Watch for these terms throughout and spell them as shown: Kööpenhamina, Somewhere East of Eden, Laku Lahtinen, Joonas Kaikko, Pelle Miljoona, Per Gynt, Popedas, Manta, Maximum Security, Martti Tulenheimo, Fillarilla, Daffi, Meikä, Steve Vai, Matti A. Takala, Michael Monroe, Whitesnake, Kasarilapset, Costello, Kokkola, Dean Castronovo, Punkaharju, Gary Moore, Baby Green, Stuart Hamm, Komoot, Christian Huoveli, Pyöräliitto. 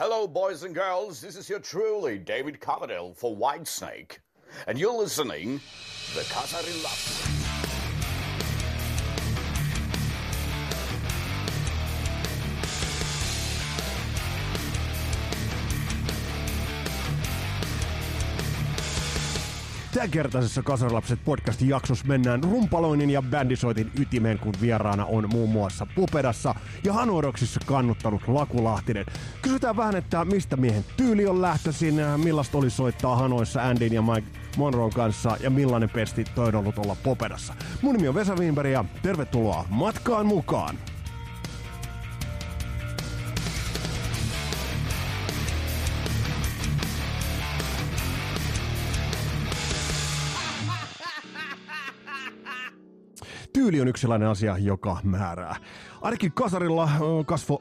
Hello, boys and girls. This is your truly David Coverdale for Whitesnake, and you're listening to the Kasarin Lapset. Tämänkertaisessa Kasarilapset podcastin jaksossa mennään rumpaloinnin ja bändisoitin ytimeen, kun vieraana on muun muassa Popedassa ja Hanoi Rocksissa kannuttanut Laku Lahtinen. Kysytään vähän, että mistä miehen tyyli on lähtöisin, millaista oli soittaa Hanoissa Andyn ja Mike Monroen kanssa ja millainen pesti toi on ollut olla Popedassa. Mun nimi on Vesa Vimberg ja tervetuloa matkaan mukaan! Tyyli on yksi sellainen asia, joka määrää. Ainakin kasarilla kasvoi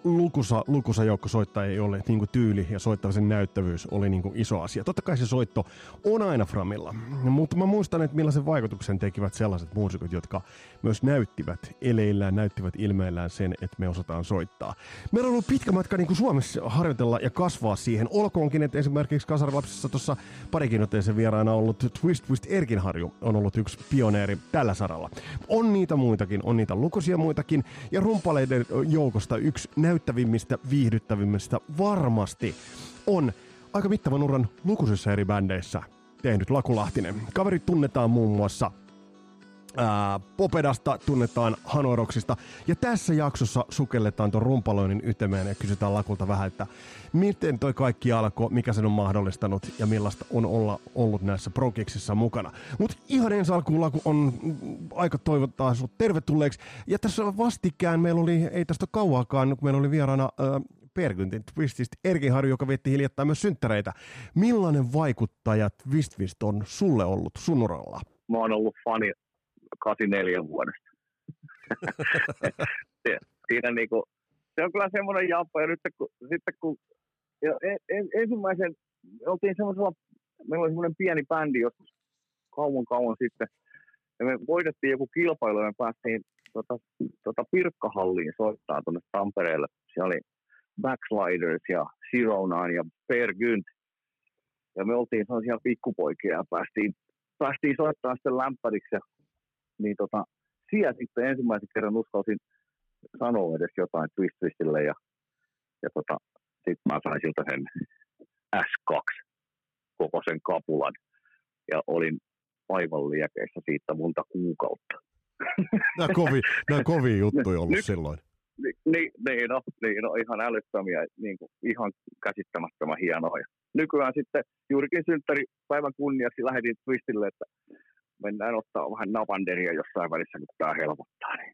lukuisa joukko soittajia, jolle niin tyyli ja soittamisen näyttävyys oli niin iso asia. Totta kai se soitto on aina framilla, mutta mä muistan, että millaisen vaikutuksen tekivät sellaiset muusikot, jotka myös näyttivät eleillään, näyttivät ilmeillään sen, että me osataan soittaa. Meillä on ollut pitkä matka niin Suomessa harjoitella ja kasvaa siihen. Olkoonkin, että esimerkiksi Kasarilapsissa tuossa parikin otteeseen vieraana ollut Twist-Twist Erkinharju on ollut yksi pioneeri tällä saralla. On niitä muitakin, on niitä lukuisia muitakin ja rumpaleiden joukosta yksi näyttävimmistä, viihdyttävimmistä varmasti on aika mittavan uran lukuisissa eri bändeissä tehnyt Laku Lahtinen. Kaverit tunnetaan muun muassa Popedasta, tunnetaan Hanoi Rocksista ja tässä jaksossa sukelletaan tuon rumpaloinnin ytemeen ja kysytään Lakulta vähän, että miten toi kaikki alkoi, mikä sen on mahdollistanut ja millaista on ollut näissä projeksissa mukana. Mutta ihan ensi alkuun Laku on aika toivottaa sinut tervetulleeksi. Ja tässä vastikään meillä oli, ei tästä kauaakaan, kun meillä oli vieraana Per Gyntin Twist-Twist Erkinharju, joka vietti hiljattain myös synttäreitä. Millainen vaikuttaja Twist-Twist on sulle ollut sun uralla? Mä oon ollut fani 84 vuodesta. Siinä niinku, se on kyllä semmoinen jaappa, ja nyt kun ensimmäisen, oltiin semmoisella, meillä oli semmoinen pieni bändi joskus kauan sitten, ja me voitettiin joku kilpailu, ja me päästiin Pirkkahalliin soittaa tuonne Tampereelle. Siellä oli Backsliders ja Zero9 ja Per Gynt, ja me oltiin sellaisia pikkupoikia, ja päästiin soittaa sitten lämpäriksi, niin siellä sitten ensimmäisen kerran uskalsin sanoa edes jotain Twist-Twistille ja sitten mä sain siltä sen S2 koko sen kapulan ja olin aivan liekeissä siitä monta kuukautta. Nämä kovia juttuja ollut nyt, silloin. Niin, ihan älyttömiä, niin kuin, ihan käsittämättömän hienoa. Ja nykyään sitten juurikin synttäripäivän kunniaksi lähetin Twistille, että mennään ottaa vähän navanderia jossain välissä, kun tämä helpottaa. Niin.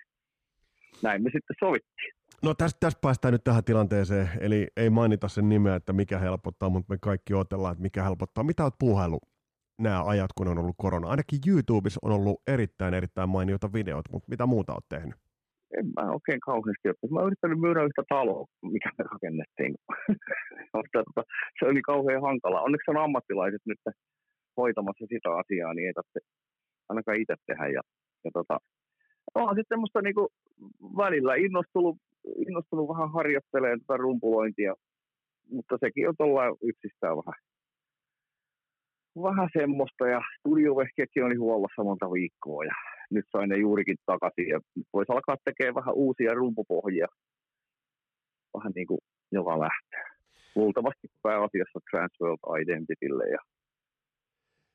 Näin me sitten sovittiin. No tästä päästään nyt tähän tilanteeseen, eli ei mainita sen nimeä, että mikä helpottaa, mutta me kaikki odotellaan, että mikä helpottaa. Mitä olet puuhaillut nämä ajat, kun on ollut korona? Ainakin YouTubessa on ollut erittäin mainiota videot, mutta mitä muuta olet tehnyt? En mä oikein kauheasti ole. Mä oon yrittänyt myydä yhtä taloa, mikä me rakennettiin. Se oli kauhean hankalaa. Onneksi on ammattilaiset nyt hoitamassa sitä asiaa, niin ei tarvitse ainakaan itse tehdä. Olen sitten semmoista niinku välillä innostunut vähän harjoittelemaan tätä rumpulointia, mutta sekin on tuollainen yksistään vähän semmoista, ja studiovehkeetkin oli huollossa monta viikkoa, ja nyt sain ne juurikin takaisin, ja voisi alkaa tekemään vähän uusia rumpupohjia, vähän niin kuin joka lähtee. Luultavasti pääasiassa Transworld Identitylle ja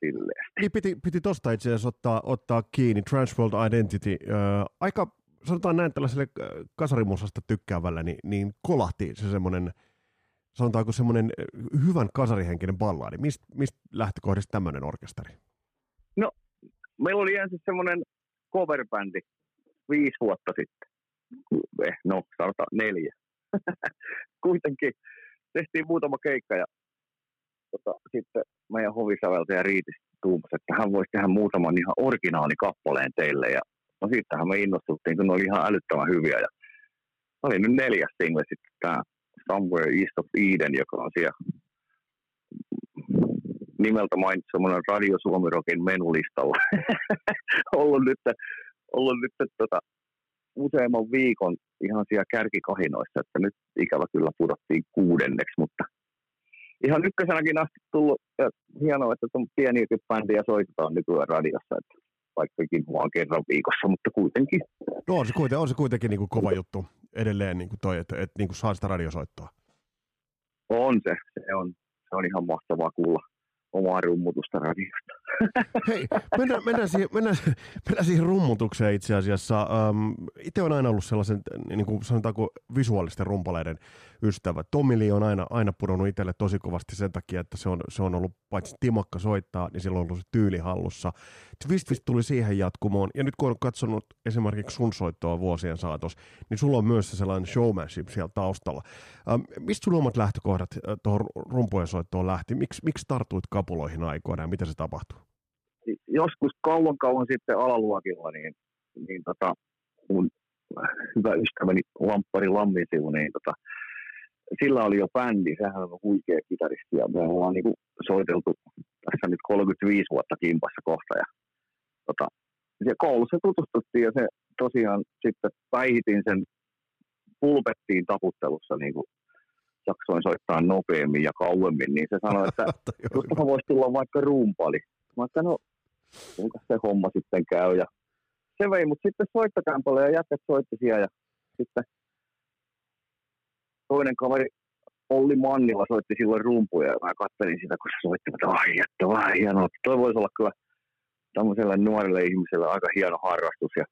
silleen. Niin piti tuosta itse asiassa ottaa kiinni, Transworld Identity. Aika, sanotaan näin tällaiselle kasarimusasta tykkäävällä, niin kolahti se semmoinen, sanotaanko semmoinen hyvän kasarihenkinen balladi. Mistä lähtökohdista tämmöinen orkesteri? No, meillä oli ensin semmoinen coverbändi 5 vuotta sitten. No, sanotaan 4. Kuitenkin tehtiin muutama keikka ja sitten meidän hovisäveltäjä Riitti tuumasi, että hän voisi tehdä muutaman ihan originaali kappaleen teille. Ja, no siitähän me innostuttiin, kun ne oli ihan älyttömän hyviä. Ja oli nyt 4. single sitten tämä Somewhere East of Eden, joka on siellä nimeltä mainitsi semmoinen Radio Suomirockin menulistalla. ollut nyt useamman viikon ihan siellä kärkikahinoissa, että nyt ikävä kyllä pudottiin 6. mutta ihan ykkösenäkin asti tullut, ja hienoa, että on pieniäkin bändejä soitetaan nykyään radiossa, että vaikkakin vaan kerran viikossa, mutta kuitenkin. No on se kuitenkin niin kuin kova juttu edelleen, niin kuin toi, että niin kuin saa sitä radiosoittoa. On se, se on ihan mahtavaa kuulla omaa rummutusta radiosta. Hei, mennään siihen rummutukseen itse asiassa. Itse on aina ollut sellaisen, niin kuin sanotaanko, visuaalisten rumpaleiden ystävä. Tommy Lee on aina pudonnut itselle tosi kovasti sen takia, että se on ollut paitsi timakka soittaa, niin sillä on ollut se tyyli hallussa. Twist-Twist tuli siihen jatkumoon, ja nyt kun on katsonut esimerkiksi sun soittoa vuosien saatossa, niin sulla on myös sellainen showmanship siellä taustalla. Mistä sun omat lähtökohdat tuohon rumpujen soittoon lähti? Miksi tartuit kapuloihin aikoina, ja mitä se tapahtui? Joskus kauan sitten alaluokilla, niin mun hyvä ystäväni Lamppari Lammitiu, sillä oli jo bändi, sehän on huikea kitaristi, ja me ollaan niin kuin soiteltu tässä nyt 35 vuotta kimpassa kohta, ja se koulussa tutustuttiin, ja se tosiaan sitten päihitin sen pulpettiin taputtelussa, niin kuin jaksoin soittaa nopeammin ja kauemmin, niin se sanoi, että tuostahan voisi tulla vaikka rumpali. Mä ajattelin, no, kuinka se homma sitten käy, ja se vei mut sitten soittokämpälle, ja jätkät soitti siellä, ja sitten toinen kaveri Olli Mannila soitti silloin rumpuja, ja mä kattelin sitä, kun se soitti, että ai, jättävää, hienoa. Toi voisi olla kyllä tämmöiselle nuorelle ihmiselle aika hieno harrastus, ja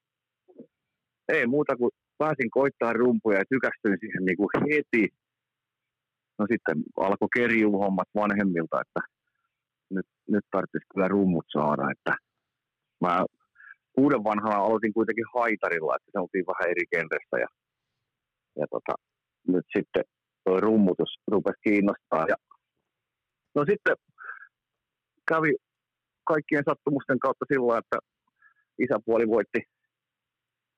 ei muuta kuin pääsin koittaa rumpuja, ja tykästyin siihen niin kuin heti. No sitten alkoi kerjuu hommat vanhemmilta, että nyt tarvitsisi kyllä rummut saada, että mä 6 vanhana aloitin kuitenkin haitarilla, että se oltiin vähän eri genrestä, ja nyt sitten toi rummutus rupesi kiinnostaa, ja no sitten kävi kaikkien sattumusten kautta sillä, että isäpuoli voitti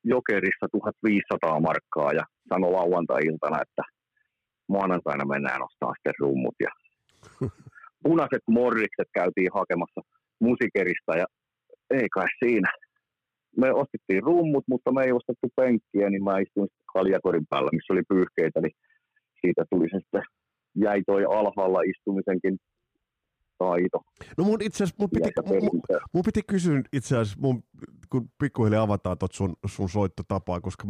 Jokerissa 1 500 markkaa, ja sanoi lauantai-iltana, että maanantaina mennään ostaa sitten rummut, ja punaiset morrikset käytiin hakemassa musikerista, ja ei kai siinä. Me ostettiin rummut, mutta me ei ostettu penkkiä, niin mä istuin kaljakorin päällä, missä oli pyyhkeitä, niin siitä tuli se sitten, jäi toi alhaalla istumisenkin taito. No mun itse asiassa, mun piti kysyä itse asiassa, kun pikkuhiljaa avataan tuot sun soittotapaa, koska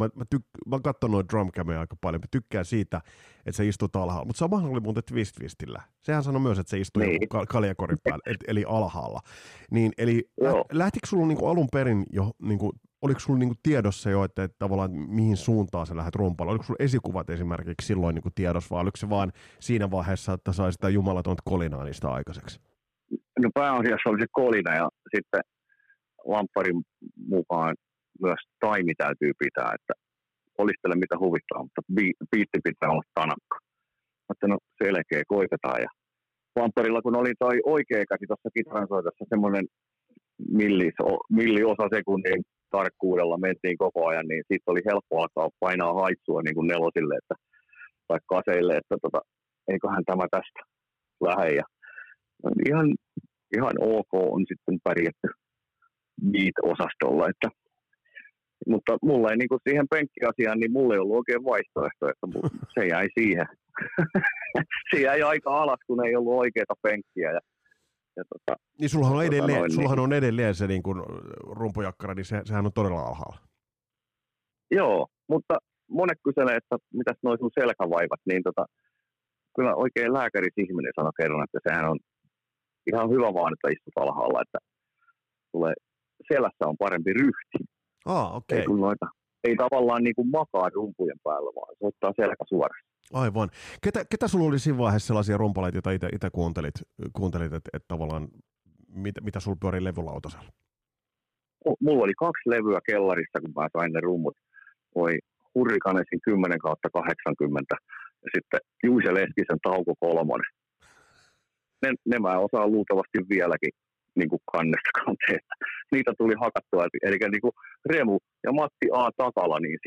mä katson noin drumcameja aika paljon, mä tykkään siitä, että se istut alhaalla, mutta samahan oli muuten Twist-Twistillä. Sehän sanoi myös, että se istui niin kaljakorin päällä, eli alhaalla. Niin, eli lähtikö sulla niinku alun perin jo, niinku, oliko sulla niinku tiedossa jo, että tavallaan mihin suuntaan sä lähdet rumpalle? Oliko sulla esikuvat esimerkiksi silloin niinku tiedossa, vai oliko se vaan siinä vaiheessa, että sai sitä jumalatonta kolinaa niistä aikaiseksi? No pääasiassa oli se kolina, ja sitten Lampparin mukaan myös taimi täytyy pitää, että olistele mitä huvittaa, mutta biitti pitää olla tanakka. Mutta no selkeä, koitetaan. Ja Lampparilla kun oli toi oikea käsi tuossa kitransoitossa, semmoinen milliosa sekunnin tarkkuudella mentiin koko ajan, niin siitä oli helppo alkaa painaa haitsua niin kuin nelosille tai kaseille, että eiköhän tämä tästä lähde. Ja ihan ok on sitten pärjätty beat-osastolla, että mutta mulla ei niin kuin siihen penkkiasiaan, niin mulla ei ollut oikein vaihtoehtoja, että se jäi siihen. Se jäi aika alas, kun ei ollut oikeaa penkkiä. Niin sullahan on edelleen se niin kuin rumpujakkara, niin sehän on todella alhaalla. Joo, mutta monet kyselee, että mitäs noi sun selkävaivat, niin kyllä oikein lääkäri ihminen sanoi kerran, että sehän on ihan hyvä vaan, että istut alhaalla, että tulee selässä on parempi ryhti. Okei. Okay. Ei tavallaan niin kuin makaa rumpujen päällä, vaan se ottaa selkä suoraan. Aivan. Ketä sulla oli siinä vaiheessa sellaisia rumpaleita, joita itse kuuntelit että tavallaan mitä sulla pyörii levylautasella? Mulla oli 2 levyä kellarissa, kun mä sain ne rummut. Oli Hurriganesin 10/80 ja sitten Juice Leskisen Tauko 3. Ne mä osaan luultavasti vieläkin niin kuin kannesta kanteen. Niitä tuli hakattua, eli niin kuin Remu ja Matti A. Takala, niin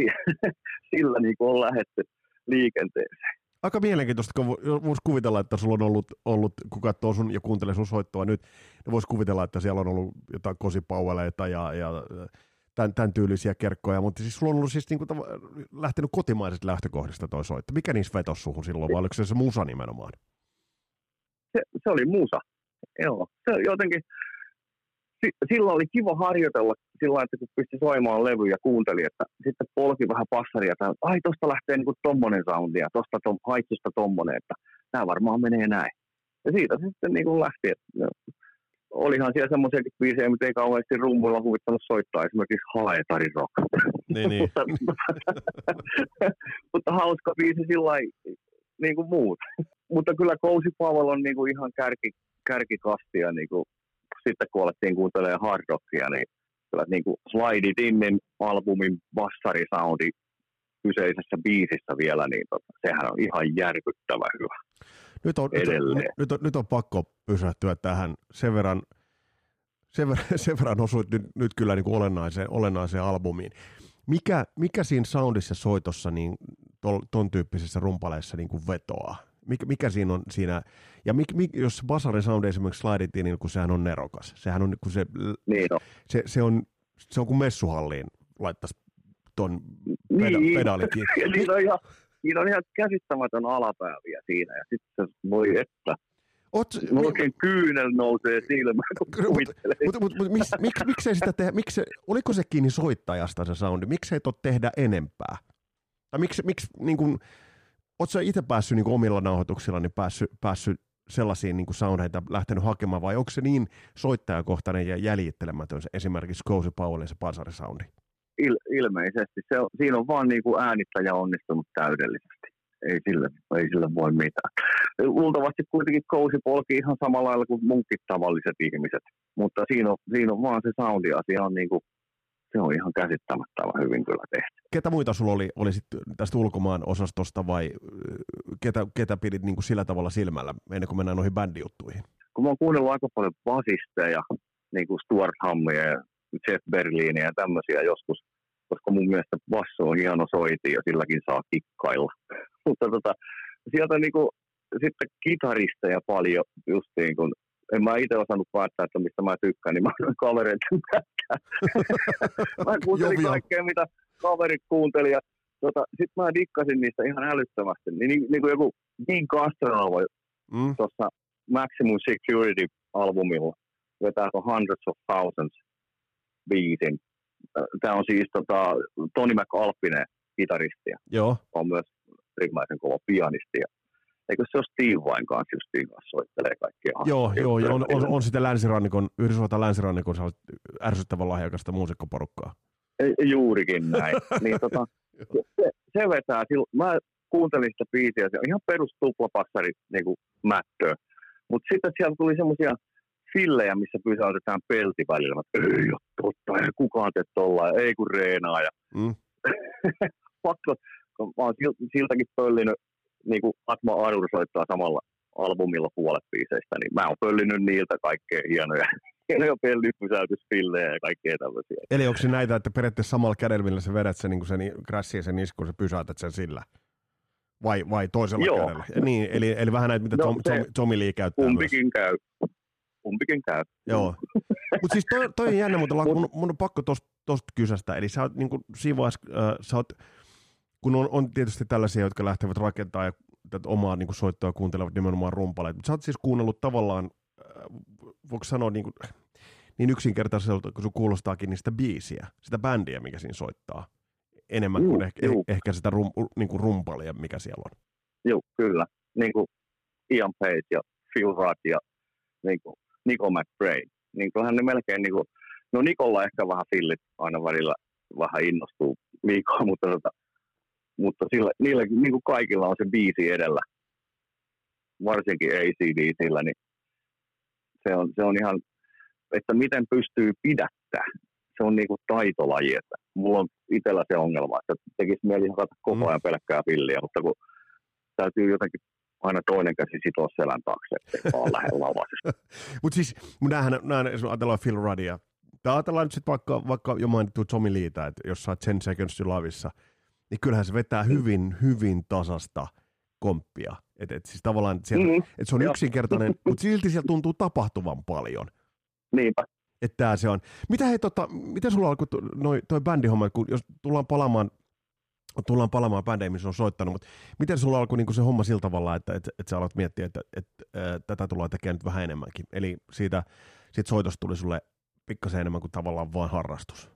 sillä niin kuin on lähdetty liikenteeseen. Aika mielenkiintoista, kun voisi kuvitella, että sulla on ollut kun katsoo sun ja kuuntelee sun soittoa nyt, niin voisi kuvitella, että siellä on ollut jotain kosipaueleita ja tämän tyylisiä kerkkoja, mutta siis sulla on ollut siis niin kuin lähtenyt kotimaisesta lähtökohdista toi soitto. Mikä niissä vetosi suhun silloin, vai oliko se musa nimenomaan? se oli muusa. Joo, se jotenkin, silloin oli kiva harjoitella sillä lailla, että kun pystyi soimaan levyjä ja kuunteli, että sitten polki vähän passaria, että ai tosta lähtee niin kuin tommonen soundia, tosta haitsusta tommonen, että tää varmaan menee näin. Ja siitä se sitten niin kuin lähti, että olihan siellä semmoisiakin biisejä, mitä ei kauheasti rummuilla huvittanut soittaa, esimerkiksi Haetarin Rock. Niin. Mutta hauska biisi sillain niin kuin muut. Mutta kyllä Kousi Pavel on niin kuin ihan kärkikastia, niin kuin sitten kun alettiin kuuntelemaan hard rockia, niin kyllä niin kuin Slide It In albumin bassarisoundi kyseisessä biisissä vielä, niin sehän on ihan järkyttävä hyvä. Nyt on pakko pysähtyä tähän sen verran osuit nyt kyllä niin kuin olennaiseen albumiin. Mikä siinä soundissa soitossa niin ton tyyppisessä rumpaleissa niin kuin vetoaa? Mikä siinä on siinä, ja jos basari soundi esimerkiksi slaidittiin, niin kun sehän on nerokas. Sehän on, kun se on kuin messuhalliin laittaisi ton pedaalit. Siinä on ihan käsittämätön alapääviä siinä, ja sitten voi että. Oikein kyynel nousee silmään, kun kuvittelee. Mutta miksei sitä tehdä, oliko se kiinni soittajasta se soundi? Miksei tehdä enempää? Tai miksi niin kuin... Oletko sä itse päässyt niin omilla nauhoituksillani päässyt sellaisiin niin soundeita lähtenyt hakemaan, vai onko se niin soittajakohtainen ja jäljittelemätön se esimerkiksi Cozy Powellin se pansari-soundi? Ilmeisesti. Siinä on vaan niin kuin äänittäjä onnistunut täydellisesti. Ei sillä voi mitään. Luultavasti kuitenkin Cozy polki ihan samalla lailla kuin munkit tavalliset ihmiset, mutta siinä on vaan se soundi-asia on niin kuin... Se on ihan käsittämättömän hyvin kyllä tehty. Ketä muita sulla oli sit tästä ulkomaan osastosta, vai ketä pidit niin kuin sillä tavalla silmällä ennen kuin mennään noihin bändijuttuihin? Kun mä oon kuunnellut aika paljon basisteja, niin kuin Stuart Hammia ja Jeff Berlinia ja tämmöisiä joskus, koska mun mielestä basso on hieno soitin ja silläkin saa kikkailla. Mutta sieltä niin kuin, sitten kitaristeja paljon just niin kuin, en mä itse osannut päättää, että mistä mä tykkään, niin mä olen kavereita tykkää. Mä kuuntelin kaikkea, mitä kaverit kuunteli, ja sit mä dikkasin niistä ihan älyttömästi. Niin kuin joku Dean Castronovo tuossa Maximum Security-albumilla vetää tuon Hundreds of Thousands biisin. Tää on siis Tony McAlpinen kitaristi. Joo. On myös rikmaisen kova pianisti. Eikö se ole Steve Vain kanssa, jos Steve soittelee kaikkia asioita? Joo, on sitten Yhdysvaltain länsirannikon ärsyttävän lahjakasta muusikkoporukkaa. Juurikin näin. Niin, se vetää silloin. Mä kuuntelin sitä biisiä, se on ihan perus tuplapassari niin mättöä. Mutta sitten siellä tuli semmoisia fillejä, missä pysäytetään pelti välillä. Ei ole totta, ei kukaan tee tollaan, ei kun reenaa. Ja... Pakko, mä oon siltäkin pöllinyt. Niin kuin Atma Arur soittaa samalla albumilla puolet biiseistä, niin mä oon pöllinyt niiltä kaikkea hienoja pellypysäytysfillejä ja kaikkea tämmöisiä. Eli onko se näitä, että periaatteessa samalla kädellä, millä sä vedät sen, niin sen crashii sen iskun, sä pysäytät sen sillä? Vai toisella Joo. kädellä? Niin, eli vähän näitä, mitä Tommy Lee käyttää. Kumpikin käy. Joo. Mutta siis toi on jännä, mutta mun on pakko tosta kysästä. Eli sä oot niin kuin kun on tietysti tällaisia, jotka lähtevät rakentamaan ja omaa niin kuin soittoa kuuntelevat nimenomaan rumpaleita, mutta sä oot siis kuunnellut tavallaan, voiko sanoa niin yksinkertaiselta, kun sun kuulostaakin niistä biisiä, sitä bändiä, mikä siinä soittaa, enemmän kuin ehkä sitä niin rumpalia, mikä siellä on. Joo, kyllä. Niin kuin Ian Page ja Phil Rudd ja niin kuin Nico McBrain. Niin kyllähän ne melkein, niin kuin, no Nikolla ehkä vähän fillit aina välillä vähän innostuu liikaa, mutta mutta niillä niin kuin kaikilla on se biisi edellä, varsinkin ACDCillä, niin se on ihan, että miten pystyy pidättämään. Se on niin kuin taitolaji, että mulla on itsellä se ongelma, että tekisi mieli hakata koko ajan pelkkää pilliä, mutta kun täytyy jotenkin aina toinen käsi sitoa selän taakse, ettei vaan lähde lavasesta. Mutta siis, näähän ajatellaan Phil Ruddia. Tai ajatellaan nyt sitten vaikka jo mainittu Tommy Leetä, että jos sä oot 10 Seconds to Loveissa, niin kyllähän se vetää hyvin, hyvin tasasta komppia. Et siis tavallaan, et se on yksinkertainen, mutta silti siellä tuntuu tapahtuvan paljon. Niinpä. Että tää se on. Mitä sulla alkoi toi bändihomma, kun jos tullaan palaamaan tullaan palaamaan bändejä, missä on soittanut, mutta miten sulla alkoi niin se homma sillä tavalla, että sä alat miettiä, että tätä tullaan tekemään nyt vähän enemmänkin? Eli siitä soitosta tuli sulle pikkasen enemmän kuin tavallaan vain harrastus.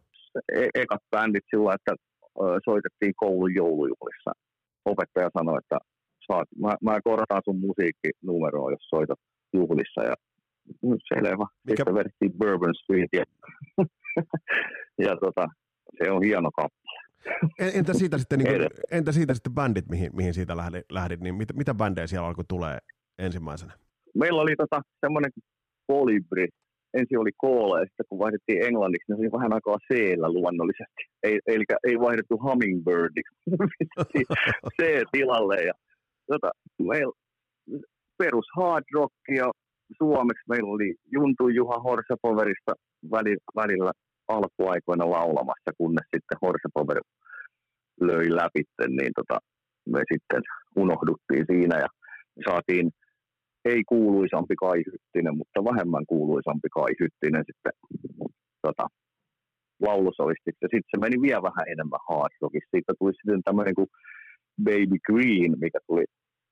Ekat bändit sillä, että soitettiin koulun joulujuhlissa. Opettaja sanoi, että mä kortaan sun musiikkinumeroa, jos soitat juhlissa. Ja selvä. Sitten verttiin Bourbon Streetia. Ja se on hieno kappale. Entä siitä sitten bändit, mihin siitä lähdit? Niin mitä bändejä siellä alkoi tulee ensimmäisenä? Meillä oli semmoinen Kolibri. Ensin oli Koola, ja sitten kun vaihdettiin englanniksi, niin se oli vähän aikaa C-llä luonnollisesti. Ei vaihdettu Hummingbirdiksi. C-tilalle. Ja, meillä perus hard rockia. Suomeksi meillä oli Juntu Juha Horsepowerista välillä alkuaikoina laulamassa, kunnes sitten Horsepower löi läpi, niin me sitten unohduttiin siinä ja saatiin ei kuuluisampi Kai Hyttinen, mutta vähemmän kuuluisampi Kai Hyttinen sitten laulusolistiks. Ja sitten se meni vielä vähän enemmän hard-rockiksi. Siitä tuli sitten tämmöinen kuin Baby Green, mikä tuli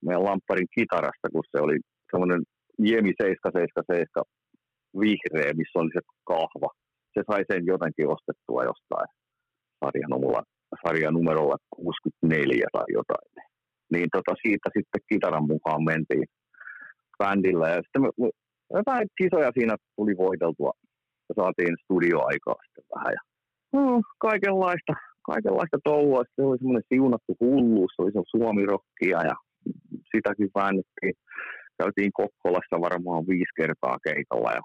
meidän Lampparin kitarasta, kun se oli semmoinen Jemi 777 vihreä, missä oli se kahva. Se sai sen jotenkin ostettua jostain sarjanumerolla 64 tai jotain. Niin siitä sitten kitaran mukaan mentiin bändillä. Ja sitten jotain kisoja siinä tuli voiteltua. Ja saatiin studioaikaa sitten vähän. Ja, kaikenlaista touhua. Se oli semmoinen siunattu hulluus. Se oli se suomirokkia ja sitäkin väännettiin. Käytiin Kokkolassa varmaan 5 kertaa keikalla ja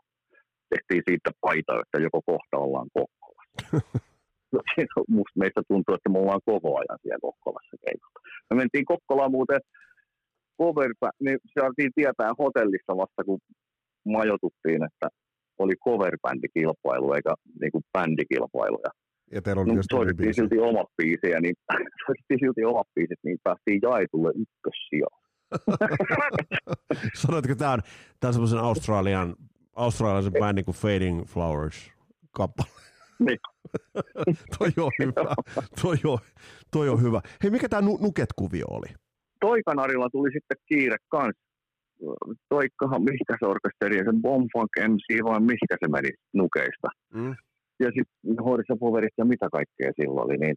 tehtiin siitä paita, että joko kohta ollaan Kokkolassa. Musta meistä tuntuu, että me ollaan koko ajan siellä Kokkolassa keikalla. Me mentiin Kokkolaan muuten coverpä, niin saatiin tietää hotellissa vasta, kun majoituttiin, että oli coverbändikilpailu eikä niin kuin bändikilpailu. Ja teillä oli soitettiin silti omat biisit, niin päästiin jaetulle ykkössijalle. Sanoitko, että tämä on semmoisen australialaisen bändin kuin Fading Flowers-kappale? Niin. Toi on hyvä. Hei, mikä tämä Nuket-kuvio oli? Toikanarilla tuli sitten kiire kans. Toikkahan, mihinkä se orkesteri, ja sen Bombfunk MC, vai mihinkä se meni Nukeista. Mm. Ja sitten Horsepowerit ja mitä kaikkea silloin oli, niin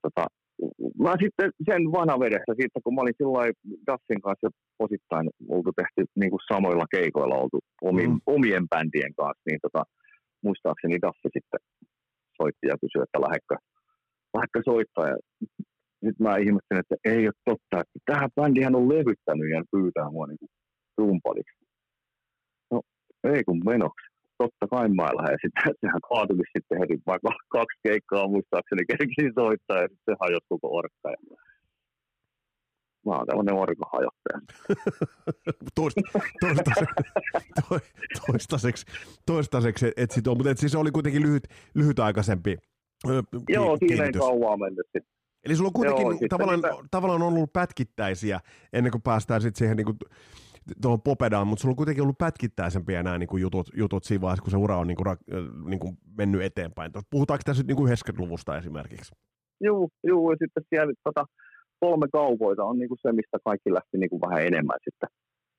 mä sitten sen vanavedessä siitä, kun mä olin silloin Daffin kanssa osittain oltu tehty niin kuin samoilla keikoilla oltu omien bändien kanssa, niin muistaakseni Daffi sitten soitti ja kysyi, että lähdekö soittaa. Ja nyt mä ihmettelin, että ei ole totta, että tämä bändihän on levyttänyt ja pyytää mua niin kuin rumpaliksi. No ei kun menoksi. Totta kai mä lähden. Sitten sehän kaatui sitten heti vaikka 2 keikkaa muistaakseni kerkisin soittaa ja sitten se hajosi koko orkka. Mä oon tämmönen orkahajottaja. Toistaiseksi et sit on, mutta siis se oli kuitenkin lyhytaikaisempi. Joo, siinä ei kauaa mennyt sitten. Eli sulla on kuitenkin tavallaan on ollut pätkittäisiä ennen kuin päästään sitten siihen niinku tuohon Popedaan, mutta sulla on kuitenkin ollut pätkittäisempiä nämä niinku jutut siinä vaiheessa, kun se ura on niinku mennyt eteenpäin. Puhutaanko tässä nyt niinku 90-luvusta esimerkiksi? Joo, ja sitten siellä 3 kaupoita on niinku se, mistä kaikki lähti niinku vähän enemmän sitten.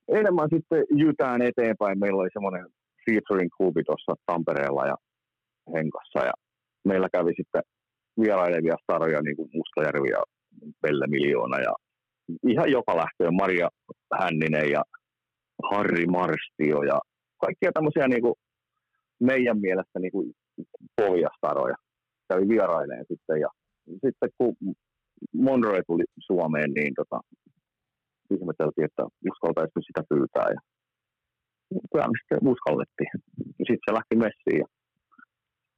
Enemmän sitten jytään eteenpäin. Meillä oli semmoinen featuring-klubi tuossa Tampereella ja Henkassa, ja meillä kävi sitten vierailevia staroja, niin kuin Mustajärvi ja Pelle Miljoona ja ihan joka lähtöön, Maria Hänninen ja Harri Marstio ja kaikkia tämmöisiä niin kuin meidän mielestä niin kuin pohjastaroja kävi vieraileen sitten. Ja sitten kun Monroe tuli Suomeen, niin ihmeteltiin, että uskaltaisiko sitä pyytää ja sitten uskallettiin. Sitten se lähti messiin ja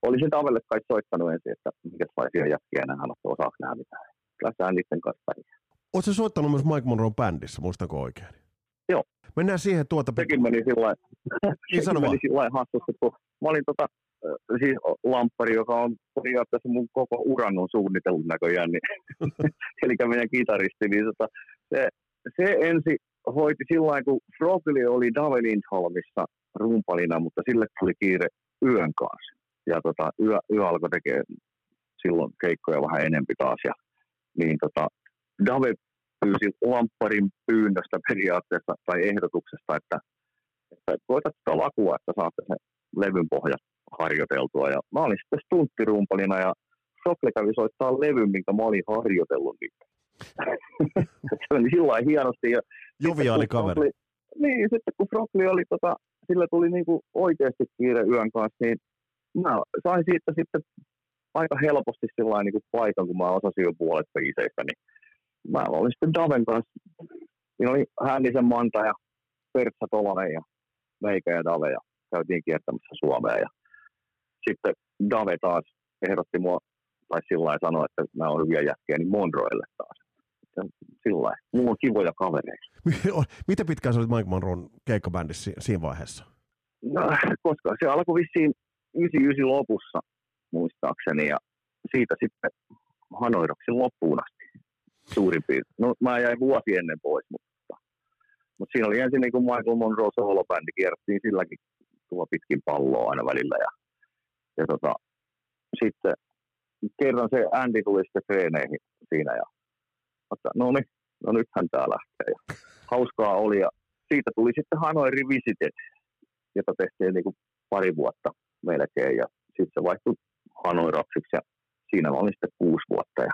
oli sen Tavelle kai soittanut ensin, että minkälaisia jätkiä enää hän osaako nähdä mitään. Lähdetään niiden kanssa päin. Oletko sä soittanut myös Mike Monroe bändissä, muistanko oikein? Joo. Mennään siihen Sekin meni sillain hassusti, kun mä olin siis Lamppari, joka on periaatteessa mun koko uran on suunnitellut näköjään, niin eli meidän kitaristi, niin se ensin hoiti sillain, kun Frogli oli Dave Lindholmissa rumpalina, mutta sille tuli kiire yön kanssa. Ja yö alkoi tekemään silloin keikkoja vähän enempi taas. Ja, niin Dave pyysi Lampparin pyynnöstä periaatteessa tai ehdotuksesta, että koetat Lakua, että saatte sen levyn pohjan harjoiteltua. Ja mä olin sitten stunttirumpalina ja Sople kävi soittaa levyn, minkä mä olin harjoitellut niitä. Se oli sillain hienosti. Ja joviaali kaveri. Niin, sitten kun Sople oli, sillä tuli niinku oikeasti kiire yön kanssa, niin mä sain siitä sitten aika helposti sillain niinku paikan, kun mä osasin jo puolet biiseistä, niin mä olin sitten Daven kanssa. Siinä oli Hännisen Manta ja Pertsä Tolanen ja meikä ja Dave ja käytiin kiertämässä Suomea. Ja sitten Dave taas ehdotti mua, tai sillä sanoi, että nämä on hyviä jätkiä, niin Monroelle taas. Sillä mulla on kivoja kavereita. Miten pitkään sä olit Mike Monroen keikkabändissä siinä vaiheessa? No, koska se alkoi vissiin 99 lopussa muistaakseni ja siitä sitten Hanoi Rocksin loppuun asti suurin piirtein. No mä jäin vuosi ennen pois, mutta siinä oli ensin niin kuin Michael Monroe soolobändi, kierrettiin silläkin tuo pitkin palloa aina välillä ja sitten kerran se Andy tuli sitten treeneihin siinä ja no nythän tää lähtee ja hauskaa oli ja siitä tuli sitten Hanoi Revisited, jota tehtiin niin kuin pari vuotta melkein ja sitten se vaihtui Hanoi Rocksiksi ja siinä oli sitten 6 vuotta ja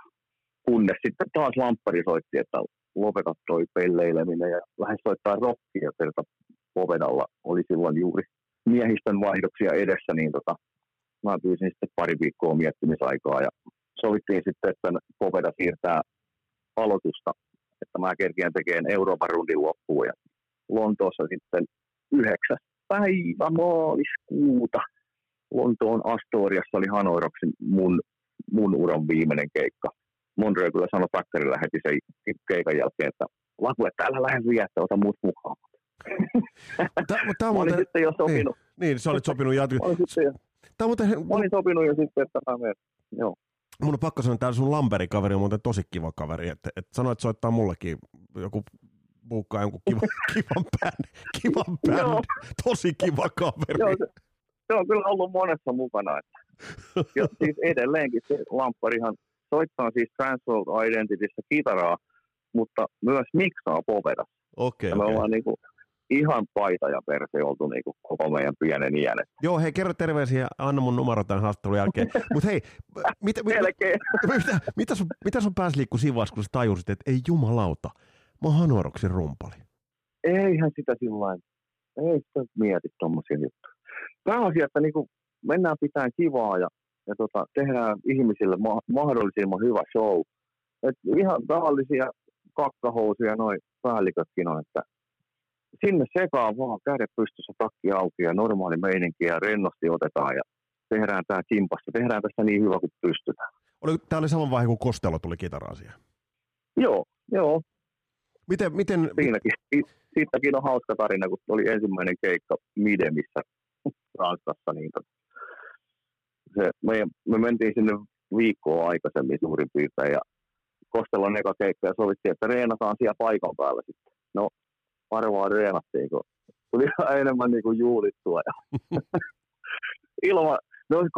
kunnes sitten taas Lamppari soitti, että lopeta toi pelleileminen ja lähes soittaa rockia, kerta Popedalla oli silloin juuri miehistön vaihdoksia edessä, niin mä pyysin sitten pari viikkoa miettimisaikaa ja sovittiin sitten, että Popeda siirtää aloitusta, että mä kerkeen tekemään Euroopan rundin loppuun ja Lontoossa sitten 9. päivä maaliskuuta Lontoon Astoriassa oli Hanoi Rocksin mun uran viimeinen keikka. Monroe kyllä sanoi päkkärillä heti sen keikan jälkeen, että Laku, että älä lähde viettää, ota muut mukaan. Mä olin sitten jo sopinut. Niin, sä olit sopinut jo sitten, että mä menen. Joo. Mun on pakko sanoa, että täällä sun Lamperi-kaveri on muuten tosi kiva kaveri. Et sanoit, että soittaa mullekin joku buukkaa jonkun kivan bändin. Tosi kiva kaveri. Joo, se on kyllä ollut monessa mukana. Ja siis edelleenkin se Lampparihan soittaa siis Transworld Identityssä kitaraa, mutta myös miksaa Popedassa. Okei. Me ollaan niinku ihan paita ja perse oltu niinku koko meidän pienen iän. Joo, hei, kerro terveisiä, anna mun numero tämän haastattelun jälkeen. Mut hei, mitä sun pääsi liikkuu siinä vaiheessa, kun sä tajusit, että ei jumalauta, mä oon Hanoi Rocksin rumpali? Eihän sitä sillain, ei sitä mieti tommosia juttuja. Pääasia, että niinku mennään pitää kivaa ja tehdään ihmisille mahdollisimman hyvä show. Et ihan tavallisia kakkahousuja noin päällikötkin on, että sinne sekaan vaan kädet pystyssä, takki auki ja normaali meininki ja rennosti otetaan ja tehdään tää kimpassa. Tehdään tästä niin hyvä kuin pystytään. Tää oli saman vaihe, kun Costello tuli kitaraan siihen. Joo. Miten... Siitäkin on hauska tarina, kun oli ensimmäinen keikka Midemissä Ranskassa niin. Me mentiin sinne viikkoa aikaisemmin suurin piirtein ja Costellon eka keikka ja sovittiin, että reenataan siellä paikan päällä sitten. No, varmaan reenattiin, kun tuli enemmän niin kuin juulittua.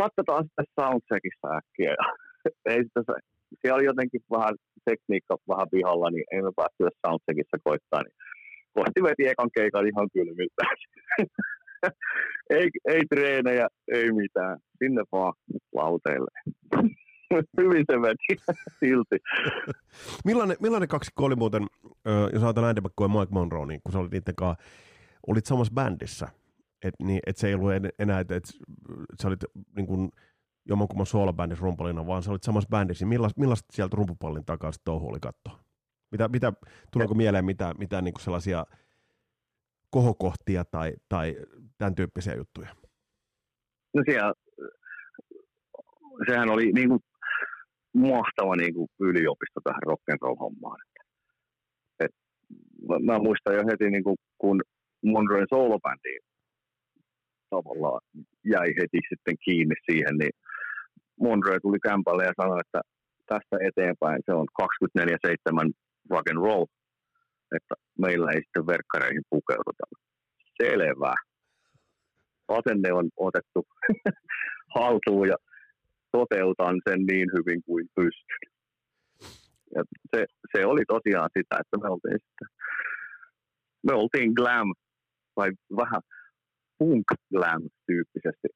Katsotaan sitten soundcheckissa äkkiä. Siellä oli jotenkin vähän tekniikka vähän pihalla, niin ei me päästy soundcheckissa koittaa. Niin kohti veti ekan keikan ihan kylmiltä. Ei treenejä, ei mitään. Sinne vaan lauteille. Hyvin se veti silti. Millainen kaksikko oli muuten, jos ajatellaan Andy McCoy ja Mike Monroe, niin kun sä olit niiden kanssa, olit samassa bändissä, että niin, et se ei ollut enää, että et sä olit niin kuin jommankumman soolabändissä rumpalina, vaan sä olit samassa bändissä. Millaista sieltä rumpupallin takaa sitten touhu oli katsoa? Tuleeko mieleen mitään niin kuin sellaisia kohokohtia tai tämän tyyppisiä juttuja? No siellä, sehän oli niin kuin mahtava niin kuin yliopisto tähän rock'n'roll-hommaan. Mä muistan jo heti, niin kuin, kun Monroen soolobändiin tavallaan jäi heti sitten kiinni siihen, niin Monroe tuli kämpälle ja sanoi, että tästä eteenpäin se on 24/7 rock'n'roll, että meillä ei sitten verkkareihin pukeuduta. Selvä. Asenne on otettu haltuun ja toteutan sen niin hyvin kuin pystyn. Ja se oli tosiaan sitä, että me oltiin glam, tai vähän punk glam tyyppisesti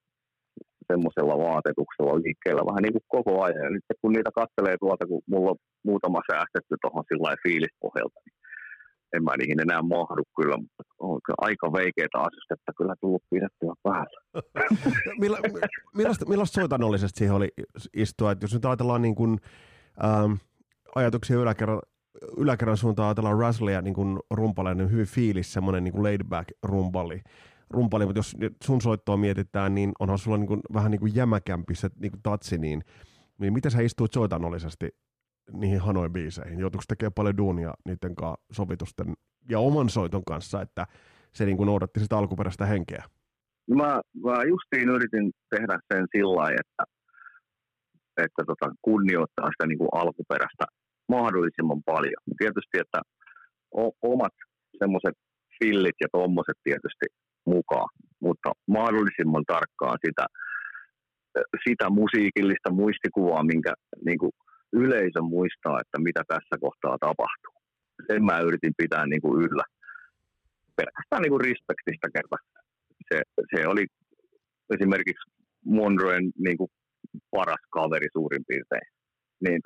semmoisella vaatetuksella liikkeellä, vähän niin kuin koko ajan. Nyt kun niitä katselee tuolta, kun mulla on muutama säästetty tuohon sillä lailla fiilispohjalta, niin en mä niihin enää mahdu kyllä, mutta on aika veikeitä asustetta kyllä tullut pidettyä päällä. Millaista soitannollisesti siihen oli istua? Et jos nyt ajatellaan niin kuin, ajatuksia yläkerran suuntaan, ajatellaan Razzleja niin kuin rumpaleinen, niin hyvin fiilis, semmoinen niin kuin laid-back rumpali, mutta jos sun soittoa mietitään, niin onhan sulla niin kuin, vähän niin kuin jämäkämpi se niin kuin tatsi, niin miten sä istuit soitannollisesti niihin Hanoi-biiseihin? Joutuiko tekemään paljon duunia niiden kanssa sovitusten ja oman soiton kanssa, että se niin kuin noudatti sitä alkuperäistä henkeä? Mä justiin yritin tehdä sen sillä lailla, että kunnioittaa sitä niin kuin alkuperäistä mahdollisimman paljon. Tietysti, että omat semmoiset fillit ja tommoset tietysti mukaan, mutta mahdollisimman tarkkaan sitä musiikillista muistikuvaa, minkä niin kuin yleisö muistaa, että mitä tässä kohtaa tapahtuu. Sen mä yritin pitää niin kuin yllä. Pelkästään niin kuin respektistä kertaa. Se oli esimerkiksi Monroen niin kuin paras kaveri suurin piirtein. Niin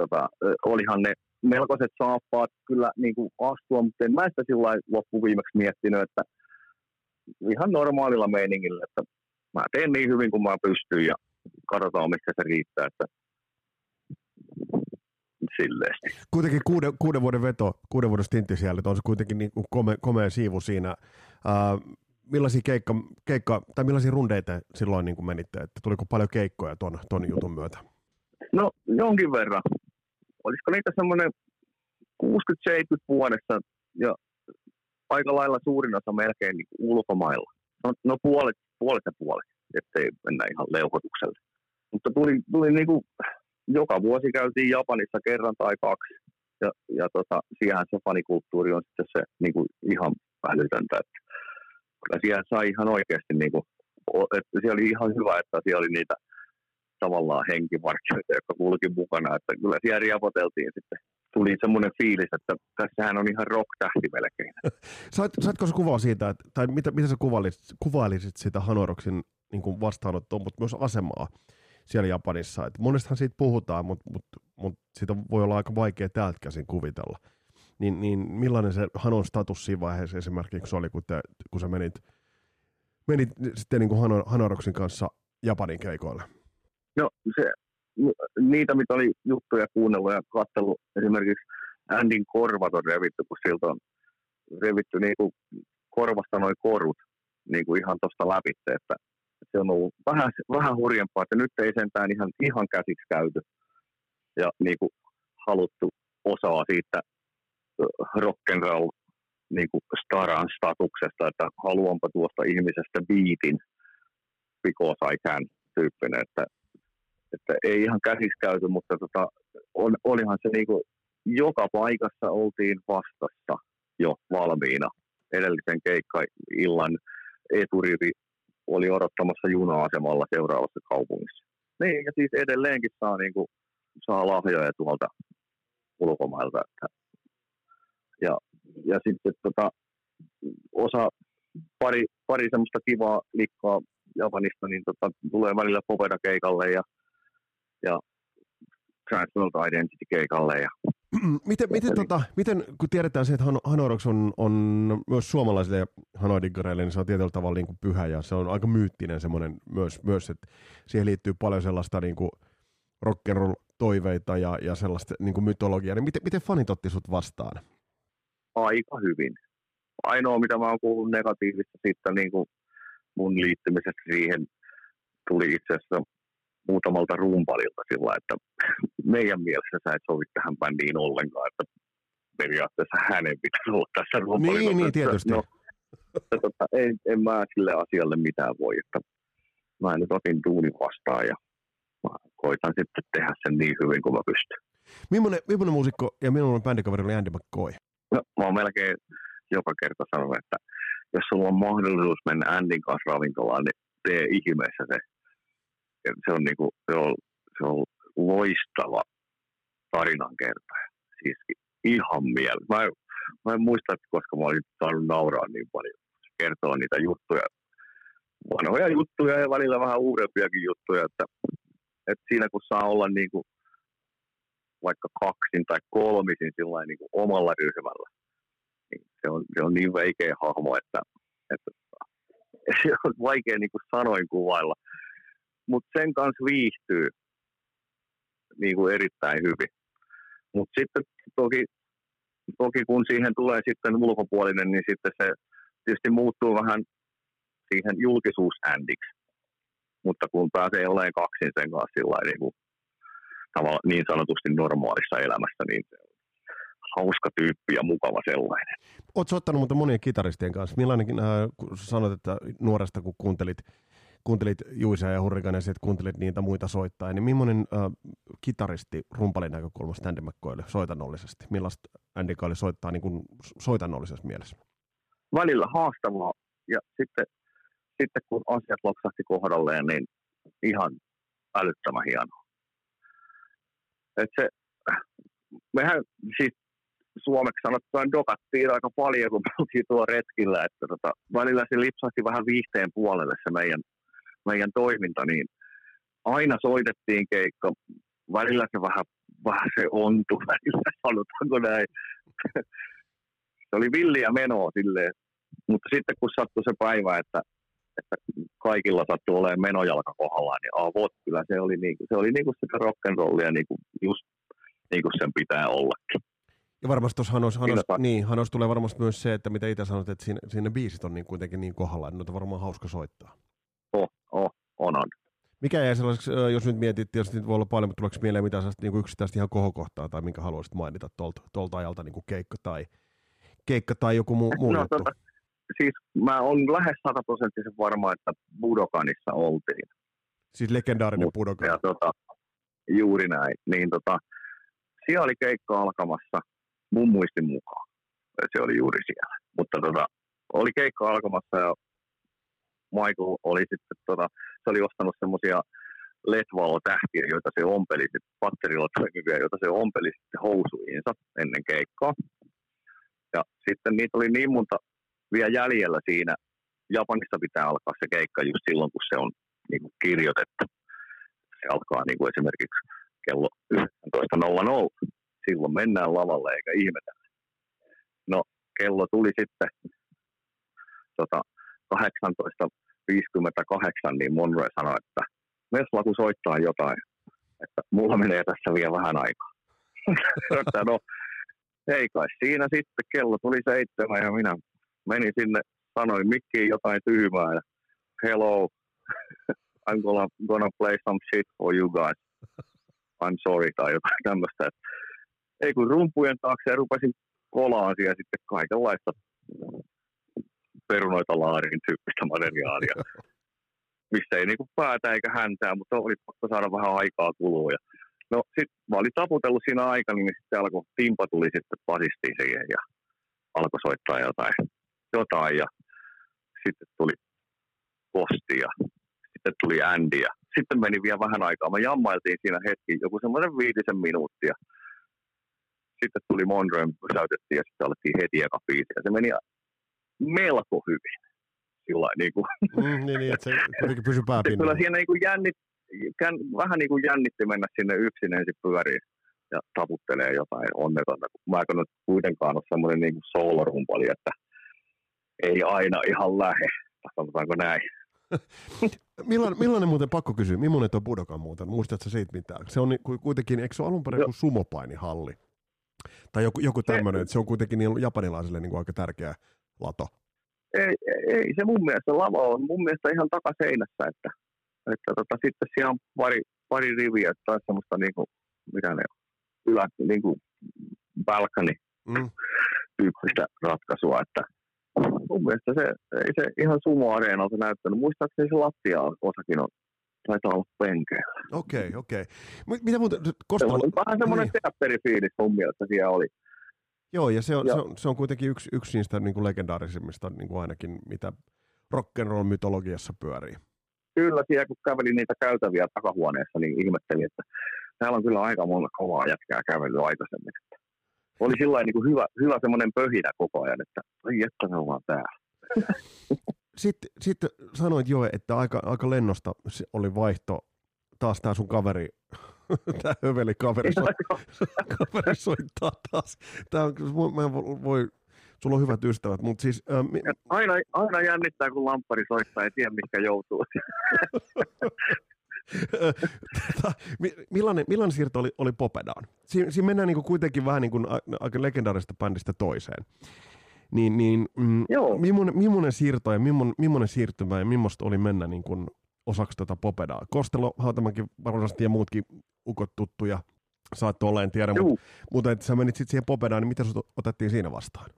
olihan ne melkoiset saappaat kyllä niin kuin astua, mutta en mä sitä sillä lailla loppuviimeksi miettinyt, että ihan normaalilla meiningillä, että mä teen niin hyvin kuin mä pystyn ja katsotaan, mistä se riittää, että silleesti. Kuitenkin kuuden vuoden stintti siellä, että on se kuitenkin niin komea siivu siinä. Millaisia tai millaisia rundeita silloin niin kuin menitte? Että tuliko paljon keikkoja ton jutun myötä? No jonkin verran. Olisiko niitä semmoinen 60-70 vuodessa ja aika lailla suurin osa melkein niin ulkomailla. No puolet ja puolet, ettei mennä ihan leuhotukselle. Mutta tuli niin kuin joka vuosi käytiin Japanissa kerran tai kaksi, ja siihen se fanikulttuuri on sitten se niin kuin ihan välitöntä, että siellä sai ihan oikeasti, niin kuin, että siellä oli ihan hyvä, että siellä oli niitä tavallaan henkivartioita, jotka kulki mukana, että kyllä siellä riapoteltiin sitten. Tuli semmoinen fiilis, että tässähän on ihan rock-tähti melkein. Saitko se kuvaa siitä, tai mitä sä kuvailisit sitä Hanoi Rocksin niin kuin vastaanottoa, mutta myös asemaa siellä Japanissa? Et monestahan siitä puhutaan, mutta siitä voi olla aika vaikea täältä käsin kuvitella. Niin millainen se Hanon status siinä vaiheessa esimerkiksi oli, kun sä menit sitten niin kuin Hanoi Rocksin kanssa Japanin keikoille? No niitä, mitä oli juttuja kuunnellut ja katsellut, esimerkiksi Andyn korvat on revitty, kun siltä on revitty niin kuin korvasta noi korut niin kuin ihan tuosta läpitte, että se on ollut vähän hurjempaa, että nyt ei sentään ihan käsiksi käyty ja niin kuin haluttu osaa siitä rock'n'roll niin kuin staran statuksesta, että haluanpa tuosta ihmisestä biitin because I can tyyppinen, että ei ihan käsiksi käyty, mutta olihan se niin kuin joka paikassa oltiin vastassa jo valmiina. Edellisen keikkaillan eturivi oli odottamassa juna-asemalla seuraavassa kaupungissa. Niin, ja siis edelleenkin saa, niin kuin, saa lahjoja tuolta ulkomailta. Ja sitten osa pari semmoista kivaa likkaa Japanista, niin tulee välillä Popeda keikalle ja Transworld Identity keikalle. Ja miten kun tiedetään se, että Hanoi Rocks on myös suomalaisille Hanoi-diggareille, niin se on tietyllä tavalla niin kuin pyhä ja se on aika myyttinen semmoinen myös, että siihen liittyy paljon sellaista niin kuin rock'n'roll-toiveita ja sellaista niin kuin mytologiaa. Niin miten fanit otti sut vastaan? Aika hyvin. Ainoa, mitä mä oon kuullut negatiivista siitä niin kuin mun liittymisestä siihen tuli itse asiassa muutamalta rumpalilta sillä, että meidän mielessä sä et sovi tähän bändiin ollenkaan, että periaatteessa hänen pitäisi olla tässä rumpalilla. Niin, tietysti. No, en mä sille asialle mitään voi, että mä nyt otin duunin vastaan ja mä koitan sitten tehdä sen niin hyvin kuin mä pystyn. Millainen muusikko ja millainen bändikaveri oli Andy McCoy? No, mä oon melkein joka kerta sanonut, että jos sulla on mahdollisuus mennä Andyn kanssa ravintolaan, niin tee ihmeessä se. Se on loistava tarinankertoja. siis ihan mieltä. Mä en muista, että koska mä olin saanut nauraa niin paljon, kertoa niitä juttuja. Vanhoja juttuja ja välillä vähän uudempiakin juttuja, että siinä kun saa olla niin kuin vaikka kaksin tai kolmisin sillain niin kuin omalla ryhmällä, niin se on niin veikeä hahmo, että se on vaikea niin kuin sanoin kuvailla. Mutta sen kanssa viihtyy niin kuin erittäin hyvin. Mutta sitten toki kun siihen tulee sitten ulkopuolinen, niin sitten se tietysti muuttuu vähän siihen julkisuusändiksi. Mutta kun pääsee olemaan kaksin sen kanssa sillain niin kuin niin sanotusti normaalissa elämässä, niin se on hauska tyyppi ja mukava sellainen. Oletko ottanut muuten monien kitaristien kanssa? Millainenkin, kun sanoit, että nuoresta kun kuuntelit Juicea ja Hurriganesia, että kuuntelit niitä muita soittaa, niin millainen kitaristi rumpalin näkökulmasta Andy McCoylle soitannollisesti? Millaista Andy McCoy soittaa niin kuin soitannollisessa mielessä? Välillä haastavaa, ja sitten kun asiat loksahti kohdalleen, niin ihan älyttömän hienoa. Että se, mehän siis suomeksi sanottuna dokattiin aika paljon, kun me oltiin tuolla retkillä, että välillä se lipsahti vähän viihteen puolelle se meidän toiminta, niin aina soitettiin keikka, välillä se vähän se ontu, välillä sanotaanko näin. Se oli villiä menoa silleen, mutta sitten kun sattui se päivä, että kaikilla sattui olemaan menojalka kohdallaan, niin kyllä se oli niinku sitä rock'n'rollia niinku just niinku sen pitää ollakin. Ja varmasti tuossa Hanos tulee varmasti myös se, että mitä itse sanot, että siinä biisit on niin kuitenkin niin kohdallaan, niin on varmaan hauska soittaa. On. Mikä jäi sellaiseksi, jos nyt mietit, tietysti nyt voi olla paljon, mutta tuleeko mieleen mitään niin yksittäistä ihan kohokohtaa tai minkä haluaisit mainita tuolta ajalta, niin kuin keikka tai joku muu juttu? Siis mä olen lähes 100% varma, että Budokanissa oltiin. Siis legendaarinen Budokan. Ja juuri näin. Niin siellä oli keikka alkamassa mun muistin mukaan. Se oli juuri siellä. Mutta oli keikka alkamassa ja Michael oli sitten, se oli ostanut semmoisia LED-valotähtiä, joita se ompeli sitten, batterilotoimiviä, joita se ompeli sitten housuiinsa ennen keikkaa. Ja sitten niitä oli niin monta vielä jäljellä siinä. Japanissa pitää alkaa se keikka just silloin, kun se on niin kuin kirjoitettu. Se alkaa niin kuin esimerkiksi kello 19.00. Silloin mennään lavalle eikä ihmetellä. No, kello tuli sitten 18.58, niin Monroe sanoi, että Vesla kun soittaa jotain, että mulla menee tässä vielä vähän aikaa. No, ei kai siinä sitten, kello tuli 7 ja minä menin sinne, sanoin mikkiin jotain tyhmää ja hello, I'm gonna play some shit for you guys, I'm sorry tai jotain tämmöistä. Ei kun rumpujen taakse ja rupesin kolaan siellä sitten kaikenlaista perunoita laariin tyyppistä materiaalia, missä ei niinku päätä eikä häntää, mutta oli pakko saada vähän aikaa kulua. No sit mä olin taputellut siinä aikana, niin sitten alkoi, Timpa tuli sitten basistiin siihen ja alkoi soittaa jotain ja sitten tuli Kosti ja sitten tuli Andy ja sitten meni vielä vähän aikaa. Me jammailtiin siinä hetki, joku semmoinen 5 minuuttia. Sitten tuli Monroe, pysäytettiin ja sitten alettiin heti eka biisi ja se meni melko hyvin. Sillain niinku. Niin, että se kuitenkin pysyi pääpinnalla. Kyllä siinä niinku vähän niinku jännitti mennä sinne yksin ensin pyöriin ja taputtelee jotain onnetonta. Mä en nyt kuitenkaan ole semmoinen niinku soul-rumpali, että ei aina ihan lähe. Sanotaanko näin. Millainen muuten, pakko kysyä, millainen tuo Budokan muuten? Muistatko siitä mitään? Se on kuitenkin, eikö se ole alun perin kuin sumopainihalli? Tai joku tämmöinen, että se on kuitenkin japanilaisille niinku aika tärkeä lato. Ei se mun mielestä lava on mun mielestä ihan takaseinässä, että sitten siellä on pari riviä tai semmoista niinku mitä ne ylä niinku balkani tyyppistä ratkaisua, että mun mielestä se ihan sumo-areenalta näyttänyt. Muistaakseni se lattia-osakin on, taitaa olla penkeillä. Okei. Mitä muuta? Vähän semmoinen teatterifiilis mun mielestä siellä oli. Joo, ja se on kuitenkin yksi niistä niin kuin legendaarisimmista niin kuin ainakin, mitä rock'n'roll-mytologiassa pyörii. Kyllä, siellä kun kävelin niitä käytäviä takahuoneessa, niin ihmettelin, että täällä on kyllä aika monta kovaa jätkää kävelyä aikaisemmin. oli sillain niin kuin hyvä semmoinen pöhinä koko ajan, että ai että se on vaan täällä. Sitten sanoit jo, että aika lennosta oli vaihto. Taas tää sun kaveri, tää höveli kaveri soittaa taas. Tää on, sulla on hyvät ystävät, mutta siis... Aina jännittää, kun lamppari soittaa, ei tiedä, mihinkä joutuu. Millainen siirto oli Popedaan? Siinä mennään niin kuin kuitenkin vähän niin kuin aika legendaarista bändistä toiseen. Millainen siirto ja millainen siirtymä ja millaista oli mennä niin kuin osaksi tätä Popedaa? Costello, Hautamäki varmasti ja muutkin ukot tuttuja saattoi olla, en tiedä, mutta sä menit sitten siihen Popedaan, niin mitä sut otettiin siinä vastaan?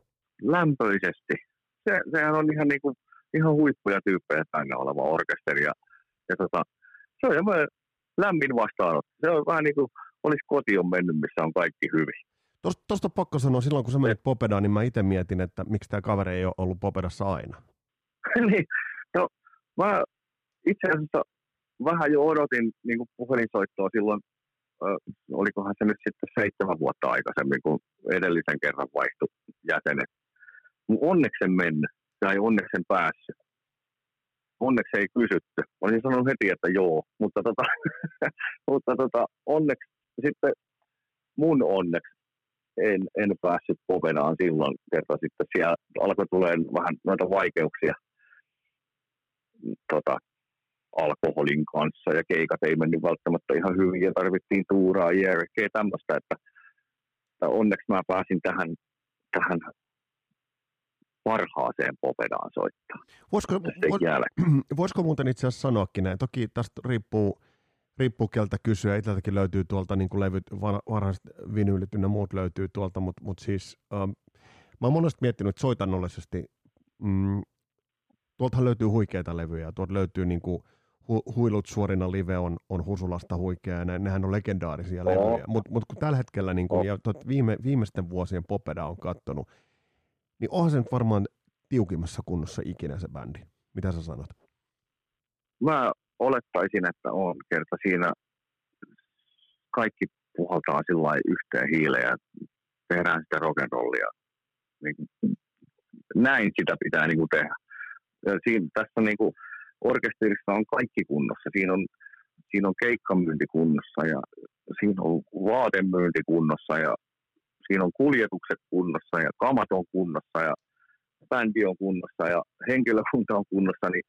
Lämpöisesti. Sehän on ihan, niinku, ihan huippuja tyyppejä tänne oleva orkesteri ja se on ihan lämmin vastaanotto. Se on vähän niin kuin olisi kotiin mennyt, missä on kaikki hyvin. Tuosta pakko sanoa, silloin kun sä menet Popedaan, niin mä itse mietin, että miksi tämä kaveri ei ole ollut Popedassa aina. Niin, no mä itse asiassa vähän jo odotin niin kuin puhelinsoittoa silloin, olikohan se nyt sitten 7 vuotta aikaisemmin, kun edellisen kerran vaihtui jäsenet. Mun onneksi en mennyt, tai onneksi en päässyt. Onneksi ei kysytty. Olisin sanonut heti, että joo, mutta onneksi sitten mun onneksi en päässyt Popedaan silloin kerta sitten. Siellä alkoi tulemaan vähän noita vaikeuksia alkoholin kanssa ja keikat ei mennyt välttämättä ihan hyvin ja tarvittiin tuuraajia ja kaikkea tämmöistä, että onneksi mä pääsin tähän parhaaseen Popedaan soittaa. Voisiko muuten itse asiassa sanoakin näin? Toki tästä riippuu keltä kysyä. Itseltäkin löytyy tuolta niin kuin levyt, varhaiset vinyylit ynnä muut löytyy tuolta, mutta siis mä oon monesti miettinyt, että soitannollisesti tuoltahan löytyy huikeita levyjä. Tuolta löytyy niin kuin Huilut suorina live on Husulasta huikea ja nehän on legendaarisia levyjä. Mutta kun tällä hetkellä niin kuin, ja viimeisten vuosien Popeda on kattonut, niin onhan se nyt varmaan tiukimmassa kunnossa ikinä se bändi. Mitä sä sanot? Mä olettaisin, että on kerta siinä kaikki puhaltaa sillä lailla yhteen hiileen ja tehdään sitä rock'n'rollia. Näin sitä pitää niin kuin tehdä. Siinä, tässä niin kuin orkesterissa on kaikki kunnossa. Siinä on keikkamyynti kunnossa ja siinä on vaatemyynti kunnossa ja siinä on kuljetukset kunnossa ja kamat on kunnossa ja bändi on kunnossa ja henkilökunta on kunnossa. Niin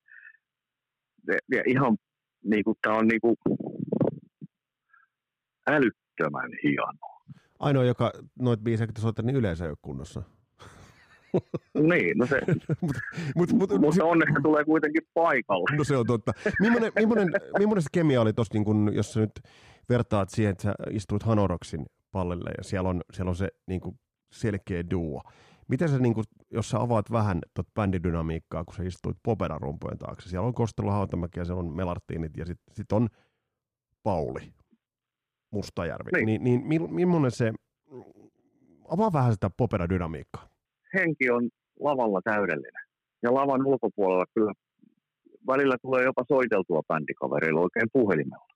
ja ihan niin kuin tämä on niin kuin älyttömän hienoa. Ainoa, joka noit biisejä soittaa, niin yleensä ei ole kunnossa. Niin, no se. Mutta onneksi tulee kuitenkin paikalle. No se on totta. Millainen se kemia oli tuossa, niin jos sä nyt vertaat siihen, että sä istuit Hanoi Rocksin pallille ja siellä on se niin kuin selkeä duo. Miten sä, niin kuin, jos sä avaat vähän tuota bändidynamiikkaa, kun sä istuit Popedan rumpujen taakse, siellä on Costello, Hautamäki ja siellä on Melartinit ja sit on Pauli Mustajärvi. Niin millainen se, avaa vähän sitä Popedan dynamiikkaa. Henki on lavalla täydellinen. Ja lavan ulkopuolella kyllä välillä tulee jopa soiteltua bändikavereilla oikein puhelimella.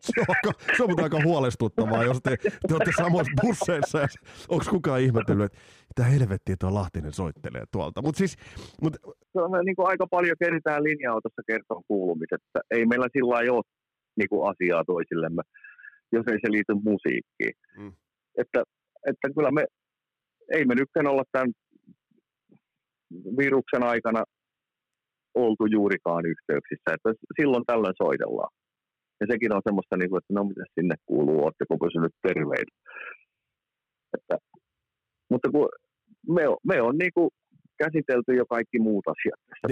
Se on mutta aika huolestuttavaa, jos te olette samoissa busseissa. Onko kukaan ihmetellyt, että mitä helvettiä tuo Lahtinen soittelee tuolta? Mut... Me niin kuin aika paljon keritään linja-autossa kertoa kuulumisesta. Ei meillä sillä lailla ole niin kuin asiaa toisillemme, jos ei se liity musiikkiin. Mm. Että kyllä me... Ei me nytkään olla tämän viruksen aikana oltu juurikaan yhteyksissä, että silloin tällöin soitellaan. Ja sekin on semmoista, että no mitä sinne kuuluu, ootteko pysynyt terveitä. Mutta kun me on niin käsitelty jo kaikki muut asiat tässä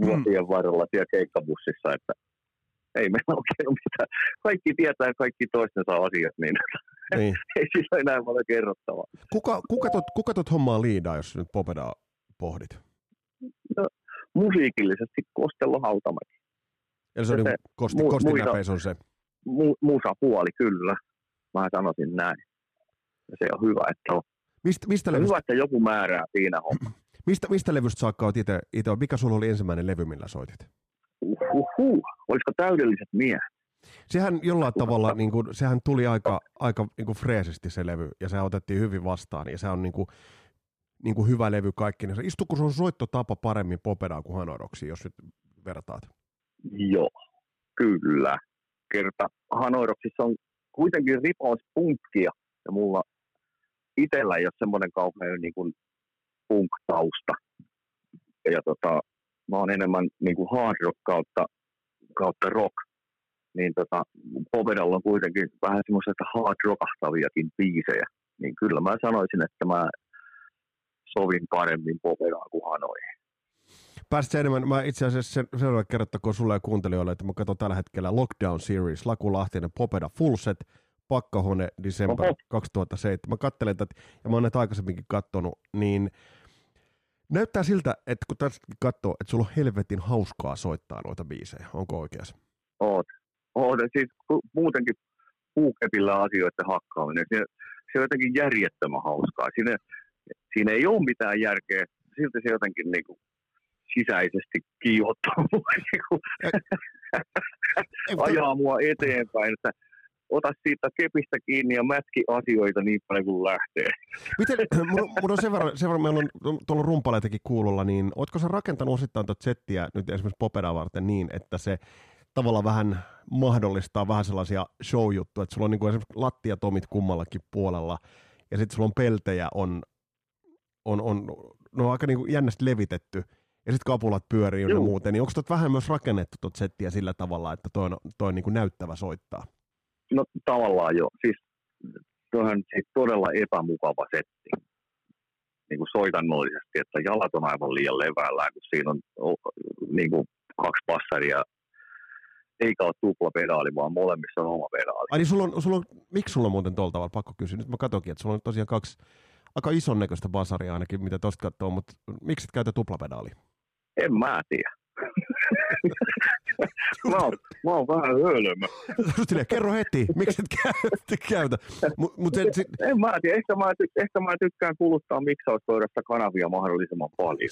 vuosien varrella siellä keikkabussissa, että ei meillä oikein ole mitään. Kaikki tietää kaikki toistensa asiat, niin... Niin. Ei siinä enää ole kerrottavaa. Kuka tuot hommaa liidaa, jos nyt Popedaa pohdit? No, musiikillisesti Costello, Hautamäki. Eli se on niin Kostinäpeis on se? Musapuoli, kyllä. Mä sanoisin näin. Ja se on hyvä, että on. Mistä levystä? Hyvä, että joku määrää siinä homma. Mistä levystä saakka oot itse? Mikä sulla oli ensimmäinen levy, millä soitit? Olisiko Täydelliset miehet? Sehän jollain tavalla, niin kuin, sehän tuli aika niin kuin freesisti se levy, ja se otettiin hyvin vastaan, ja se on niin kuin hyvä levy kaikkineen. Istuuko sun soittotapa paremmin Popedaan kuin Hanoi Rocksiin, jos nyt vertaat? Joo, kyllä. Kerta Hanoi Rocksissa on kuitenkin ripaus punkkia, ja mulla itsellä ei ole semmoinen kauhean niin kuin punktausta. Ja mä oon enemmän niin kuin hard rock kautta rock. Niin Popedalla on kuitenkin vähän semmoista hard rockastaviakin biisejä. Niin kyllä mä sanoisin, että mä sovin paremmin Popedaan kuin Hanoihin. Päästään enemmän, mä itse asiassa seuraavaksi kerrottakoon sulle ja kuuntelijoille, että mä katson tällä hetkellä Lockdown Series, Laku Lahtinen, Popeda Full Set, Pakkahone, December 2007. Mä katselen tätä, ja mä oon näitä aikaisemminkin katsonut, niin näyttää siltä, että kun tästä katsoo, että sulla on helvetin hauskaa soittaa noita biisejä. Onko oikeassa? Oot. Siis muutenkin puukepillä asioiden hakkaaminen. Se on jotenkin järjettömän hauskaa. Siinä ei ole mitään järkeä. Silti se jotenkin niinku sisäisesti kiihottaa mua. Niinku ajaa mua eteenpäin. Että ota siitä kepistä kiinni ja mätki asioita niin paljon kuin lähtee. Miten, mun on sen verran meillä on tuolla rumpaleitakin kuulolla, niin ootko sä rakentanut osittain tuota settiä nyt esimerkiksi Popedaa varten niin, että se tavallaan vähän mahdollistaa vähän sellaisia show-juttuja, että sulla on niin kuin esimerkiksi lattiatomit kummallakin puolella, ja sitten sulla on peltejä, on aika niin kuin jännästi levitetty, ja sitten kapulat pyörii ja muuten, niin onko tuot vähän myös rakennettu tuota settiä sillä tavalla, että toi on niin kuin näyttävä soittaa? No tavallaan joo. Siis tuohan todella epämukava setti niin kuin soitannollisesti, että jalat on aivan liian levällään, kun siinä on niin kuin kaksi passaria, eikä ole tuplapedaali, vaan molemmissa on oma pedaali. Ai niin sulla on, miksi sulla on muuten tuolla tavalla, pakko kysyä. Nyt mä katsoinkin, että sulla on tosiaan kaksi aika ison näköistä basaria ainakin, mitä tosta katsoo, mutta miksi et käytä tuplapedaalia? En mä tiedä. Mä oon vähän höölömä. Kerro heti, miksi et käytä? En mä tiedä, ehkä mä tykkään kuluttaa miksauspöydästä kanavia mahdollisimman paljon.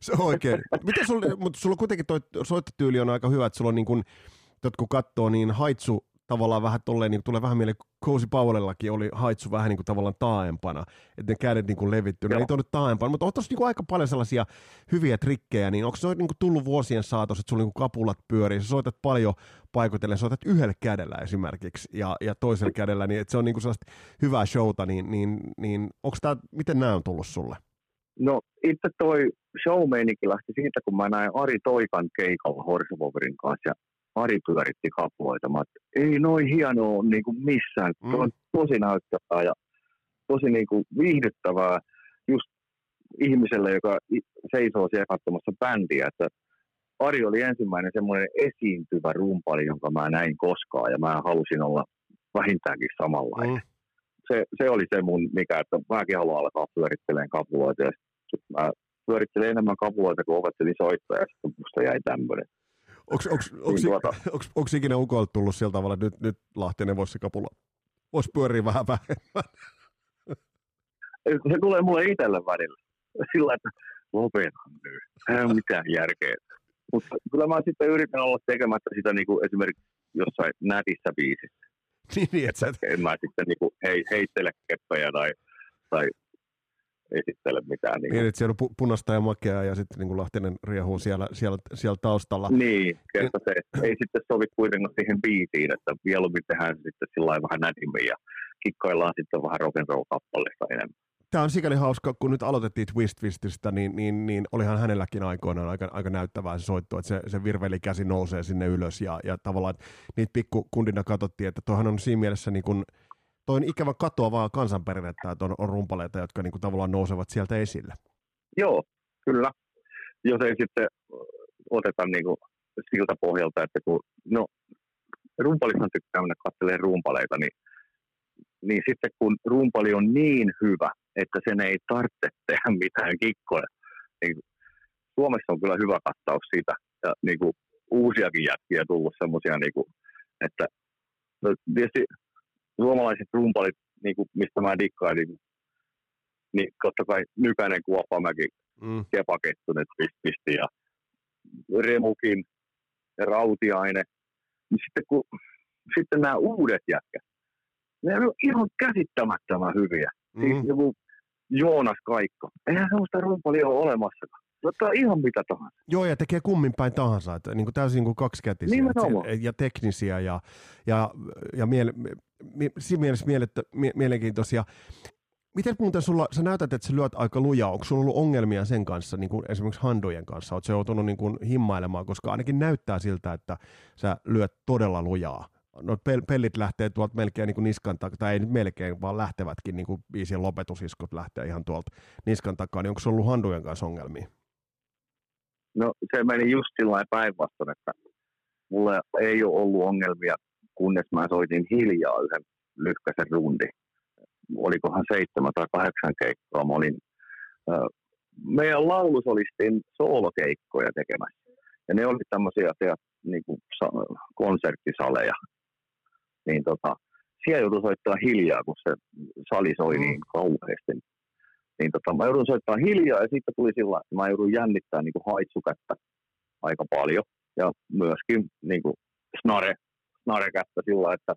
Se on oikein. Miten sulla kuitenkin toi soittotyyli on aika hyvä, että sulla on niin kuin, kun katsoo, niin haitsu tavallaan vähän tolleen, niin tulee vähän mieleen, Cozy Powellillakin oli haitsu vähän niin kuin tavallaan taaempana, että ne kädet niin kuin levittyneen, ei tuonut taaempana, mutta on tuossa niin kuin aika paljon sellaisia hyviä trikkejä, niin onko se niin kuin tullut vuosien saatossa, että sulla niin kuin kapulat pyörii, sä soitat paljon paikoitellen, soitat yhdellä kädellä esimerkiksi ja toisella kädellä, niin että se on niin kuin sellaista hyvää showta, niin onko tämä, miten nämä on tullut sulle? No itse toi show-meininki lähti siitä, kun mä näin Ari Toikan keikalla Horsepowerin kanssa, ja Ari pyöritti kapuloitamaan, että ei noin hienoa ole niin kuin missään. Se on tosi näyttävää ja tosi niin kuin viihdyttävää just ihmiselle, joka seisoo siellä katsomassa bändiä. Että Ari oli ensimmäinen semmoinen esiintyvä rumpali, jonka mä näin koskaan, ja mä halusin olla vähintäänkin samanlainen. Se oli se mun mikä, että mäkin haluan alkaa pyörittelemään kapuloita, ja mä pyörittelin enemmän kapuloita kuin opettelin soittaa, ja sitten musta jäi tämmöinen. Onko ikinä ukolta tullut sillä tavalla, että nyt Lahtinen voisi se kapula, voisi pyöriä vähän vähemmän? Se tulee mulle itselle välillä. Sillä, että lopetan nyt. Ei ole mitään järkeä. Mutta kyllä mä sitten yritän olla tekemättä sitä niin kuin esimerkiksi jossain nätissä biisissä. Niin, että en mä sitten niin kuin heittele keppejä tai esittele mitään. Niin, että siellä on punasta ja makeaa ja sitten niin Lahtinen riehuu siellä taustalla. Niin, kerta se ei sitten sovi kuitenkaan siihen biisiin, että mieluummin tehdään sitten sillä lailla vähän nätimmin ja kikkaillaan sitten vähän rock'n'roll-kappaleista enemmän. Tämä on sikäli hauska, kun nyt aloitettiin Twist-Twististä, niin olihan hänelläkin aikoinaan aika näyttävää se soitto, että se virveli käsi nousee sinne ylös ja tavallaan niitä pikkukundina katsottiin, että tuohan on siinä mielessä niin kuin toi on ikävä katoavaa kansanperinnettä, että on rumpaleita, jotka niinku tavallaan nousevat sieltä esille. Joo, kyllä. Jos ei sitten oteta niinku siltä pohjalta, että kun no, rumpalithan tykkää mennä katselemaan rumpaleita, niin sitten kun rumpali on niin hyvä, että sen ei tarvitse tehdä mitään kikkoja, niin Suomessa on kyllä hyvä kattaus siitä. Ja niinku uusiakin jätkiä tullut semmoisia, niinku, että no, tietysti suomalaiset rumpalit, niin kuin, mistä mä dikkaan, niin totta kai Nykänen, Kuoppamäki, Kepa Kettunen, Twist-Twisti ja Remukin ja Rautiainen niin sitten nämä uudet jätkät, ne on ihan käsittämättömän hyviä. Siis joku Joonas Kaikko. Eihän sellaista rumpalia ole olemassakaan. Ottaa ihan mitä tahansa. Joo, ja tekee kummin päin tahansa. Että, niin kuin täysin niin kuin kaksikätisiä ja teknisiä ja mielenkiintoisia. Miten muuten sulla, sä näytät, että sä lyöt aika lujaa. Onko sulla ollut ongelmia sen kanssa, niin kuin esimerkiksi handojen kanssa? Oletko sä joutunut niin kuin himmailemaan, koska ainakin näyttää siltä, että sä lyöt todella lujaa. No pellit lähtee tuolta melkein niin kuin niskan takaa, tai ei nyt melkein, vaan lähtevätkin, niin kuin biisien lopetusiskut lähtee ihan tuolta niskan takaa, niin onko se ollut handujen kanssa ongelmia? No se meni just sillain päinvastoin, että mulla ei ole ollut ongelmia, kunnes mä soitin hiljaa yhden lyhkäisen rundin. Olikohan 7 tai 8 keikkaa, mä olin meidän laulusolistin soolokeikkoja tekemässä, ja ne oli tämmöisiä niin kuin konserttisaleja. Niin siellä joudun soittaa hiljaa, kun se sali soi niin kauheasti. Niin mä joudun soittaa hiljaa, ja siitä tuli sillä, että mä joudun jännittää niin kuin haitsukättä aika paljon. Ja myöskin niin kuin snarekättä sillä, että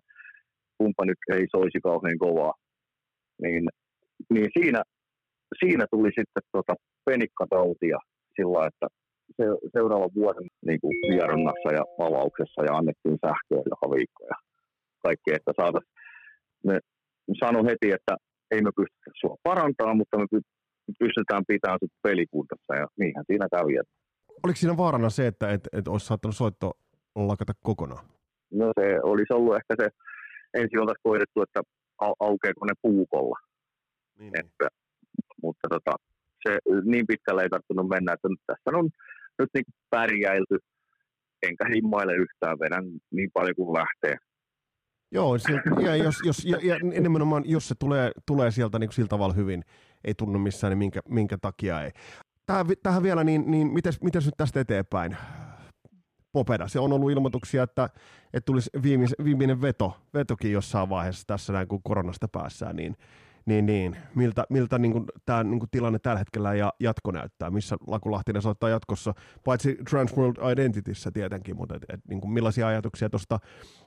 kumpa nyt ei soisi kauhean kovaa. Niin siinä tuli sitten penikkatautia sillä, että seuraavan vuoden niin kuin vieronnassa ja avauksessa ja annettiin sähköä joka viikko ja kaikkea, että saataisiin. Ne sanoi heti, että ei me pystytä sua parantaa, mutta me pystytään pitämään sut pelikuntassa, ja niinhän siinä kävi. Oliko siinä vaarana se, että et olisi saattanut soitto lakata kokonaan? No se olisi ollut ehkä se, ensin oltaisiin koitettu, että aukeeko ne puukolla. Niin. Että, mutta se niin pitkälle ei tarttunut mennä, että nyt tässä on nyt niin pärjäilty, enkä himmaile yhtään, vedän niin paljon kuin lähtee. Joo, nimenomaan jos se tulee sieltä niin sillä tavalla hyvin, ei tunnu missään, niin minkä takia ei. Tähän vielä, niin mitäs nyt tästä eteenpäin? Popedas, on ollut ilmoituksia, että tulisi viimeinen vetokin jossain vaiheessa tässä näin, kun koronasta päässään, niin. Miltä niin kuin, tämä niin kuin tilanne tällä hetkellä ja jatko näyttää? Missä Laku Lahtinen soittaa jatkossa? Paitsi Transworld Identityssä tietenkin, mutta niin kuin millaisia ajatuksia tuosta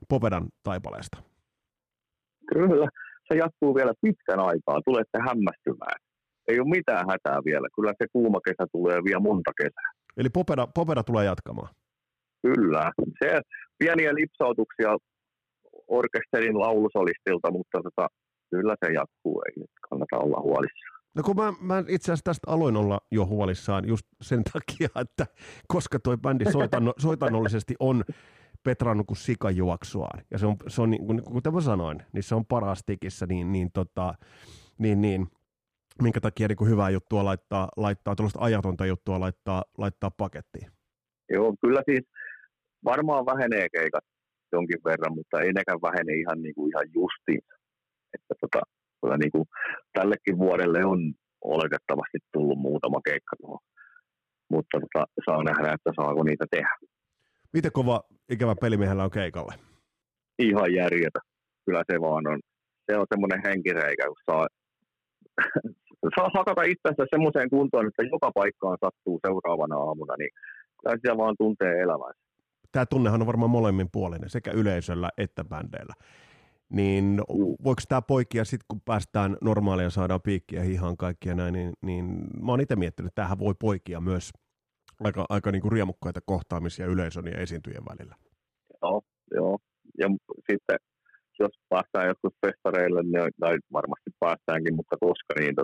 Popedan taipaleesta? Kyllä, se jatkuu vielä pitkän aikaa. Tulette hämmästymään. Ei ole mitään hätää vielä. Kyllä se kuuma kesä tulee vielä monta kesää. Eli Popeda tulee jatkamaan? Kyllä. Se pieniä lipsautuksia orkesterin laulusolistilta, mutta kyllä se jatkuu, ei kannata olla huolissaan. No kun mä itse asiassa tästä aloin olla jo huolissaan just sen takia, että koska toi bändi soitannollisesti on petrannut kuin sikajuoksuaan. Ja se on niin, kuten mä sanoin, niin se on paras tikissä, niin minkä takia niin hyvää juttua laittaa tuollaista ajatonta juttua laittaa pakettiin. Joo, kyllä siis varmaan vähenee keikat jonkin verran, mutta ei nekään vähene ihan justiinsa. Että kyllä niin kuin tällekin vuodelle on oletettavasti tullut muutama keikka tuohon, mutta saa nähdä, että saako niitä tehdä. Miten kova ikävä pelimiehellä on keikalle? Ihan järjetä. Kyllä se vaan on. Se on semmoinen henkireikä, kun saa hakata itsensä semmoiseen kuntoon, että joka paikkaan sattuu seuraavana aamuna, niin kyllä siellä vaan tuntee elämänsä. Tämä tunnehan on varmaan molemminpuolinen, sekä yleisöllä että bändeillä. Niin voiko tämä poikia sitten, kun päästään normaalia, saadaan piikkiä hihaan kaikki ja näin, niin mä oon itse miettinyt, että tämähän voi poikia myös aika niinku riemukkaita kohtaamisia yleisön ja esiintyjien välillä. Joo. Ja sitten jos päästään joskus festareille, niin varmasti päästäänkin, mutta koska niin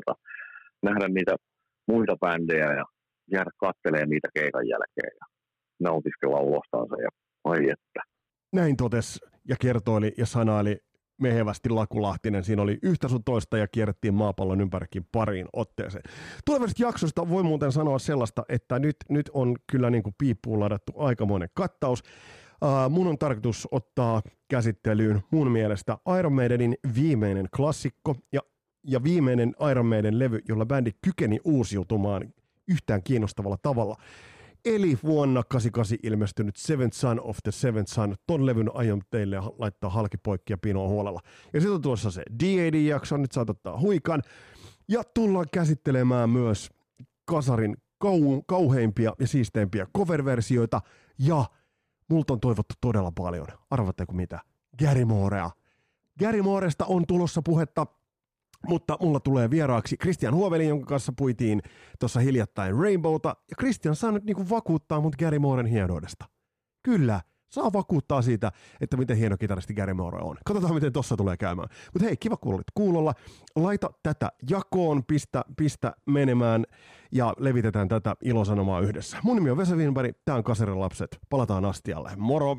nähdä niitä muita bändejä ja jäädä katselemaan niitä keikan jälkeen ja nautiskella ulostansa ja ai että. Näin totesi ja kertoili ja sanaili mehevästi Laku Lahtinen. Siinä oli yhtä sun toista ja kierrettiin maapallon ympärikin pariin otteeseen. Tulevasta jaksosta voi muuten sanoa sellaista, että nyt on kyllä niin kuin piippuun ladattu aikamoinen kattaus. Mun on tarkoitus ottaa käsittelyyn mun mielestä Iron Maidenin viimeinen klassikko ja viimeinen Iron Maiden levy, jolla bändi kykeni uusiutumaan yhtään kiinnostavalla tavalla. Eli vuonna 1988 ilmestynyt Seventh Son of the Seventh Son. Ton levyn aion teille laittaa halkipoikki ja pinoa huolella. Ja sitten on tuossa se D.A.D.-jakso, nyt saat ottaa huikan. Ja tullaan käsittelemään myös kasarin kauheimpia ja siisteimpiä cover-versioita ja multa on toivottu todella paljon. Arvatteko mitä? Gary Moorea. Gary Mooresta on tulossa puhetta, mutta mulla tulee vieraaksi Christian Huoveli, jonka kanssa puitiin tuossa hiljattain Rainbowta. Ja Christian saa nyt niinku vakuuttaa mut Gary Mooren hienoudesta. Kyllä, saa vakuuttaa siitä, että miten hieno kitaristi Gary Moore on. Katsotaan, miten tossa tulee käymään. Mutta hei, kiva kun olit kuulolla. Laita tätä jakoon, pistä menemään ja levitetään tätä ilosanomaa yhdessä. Mun nimi on Vesa Vimberg, tää on Kaserin lapset. Palataan astialle. Moro!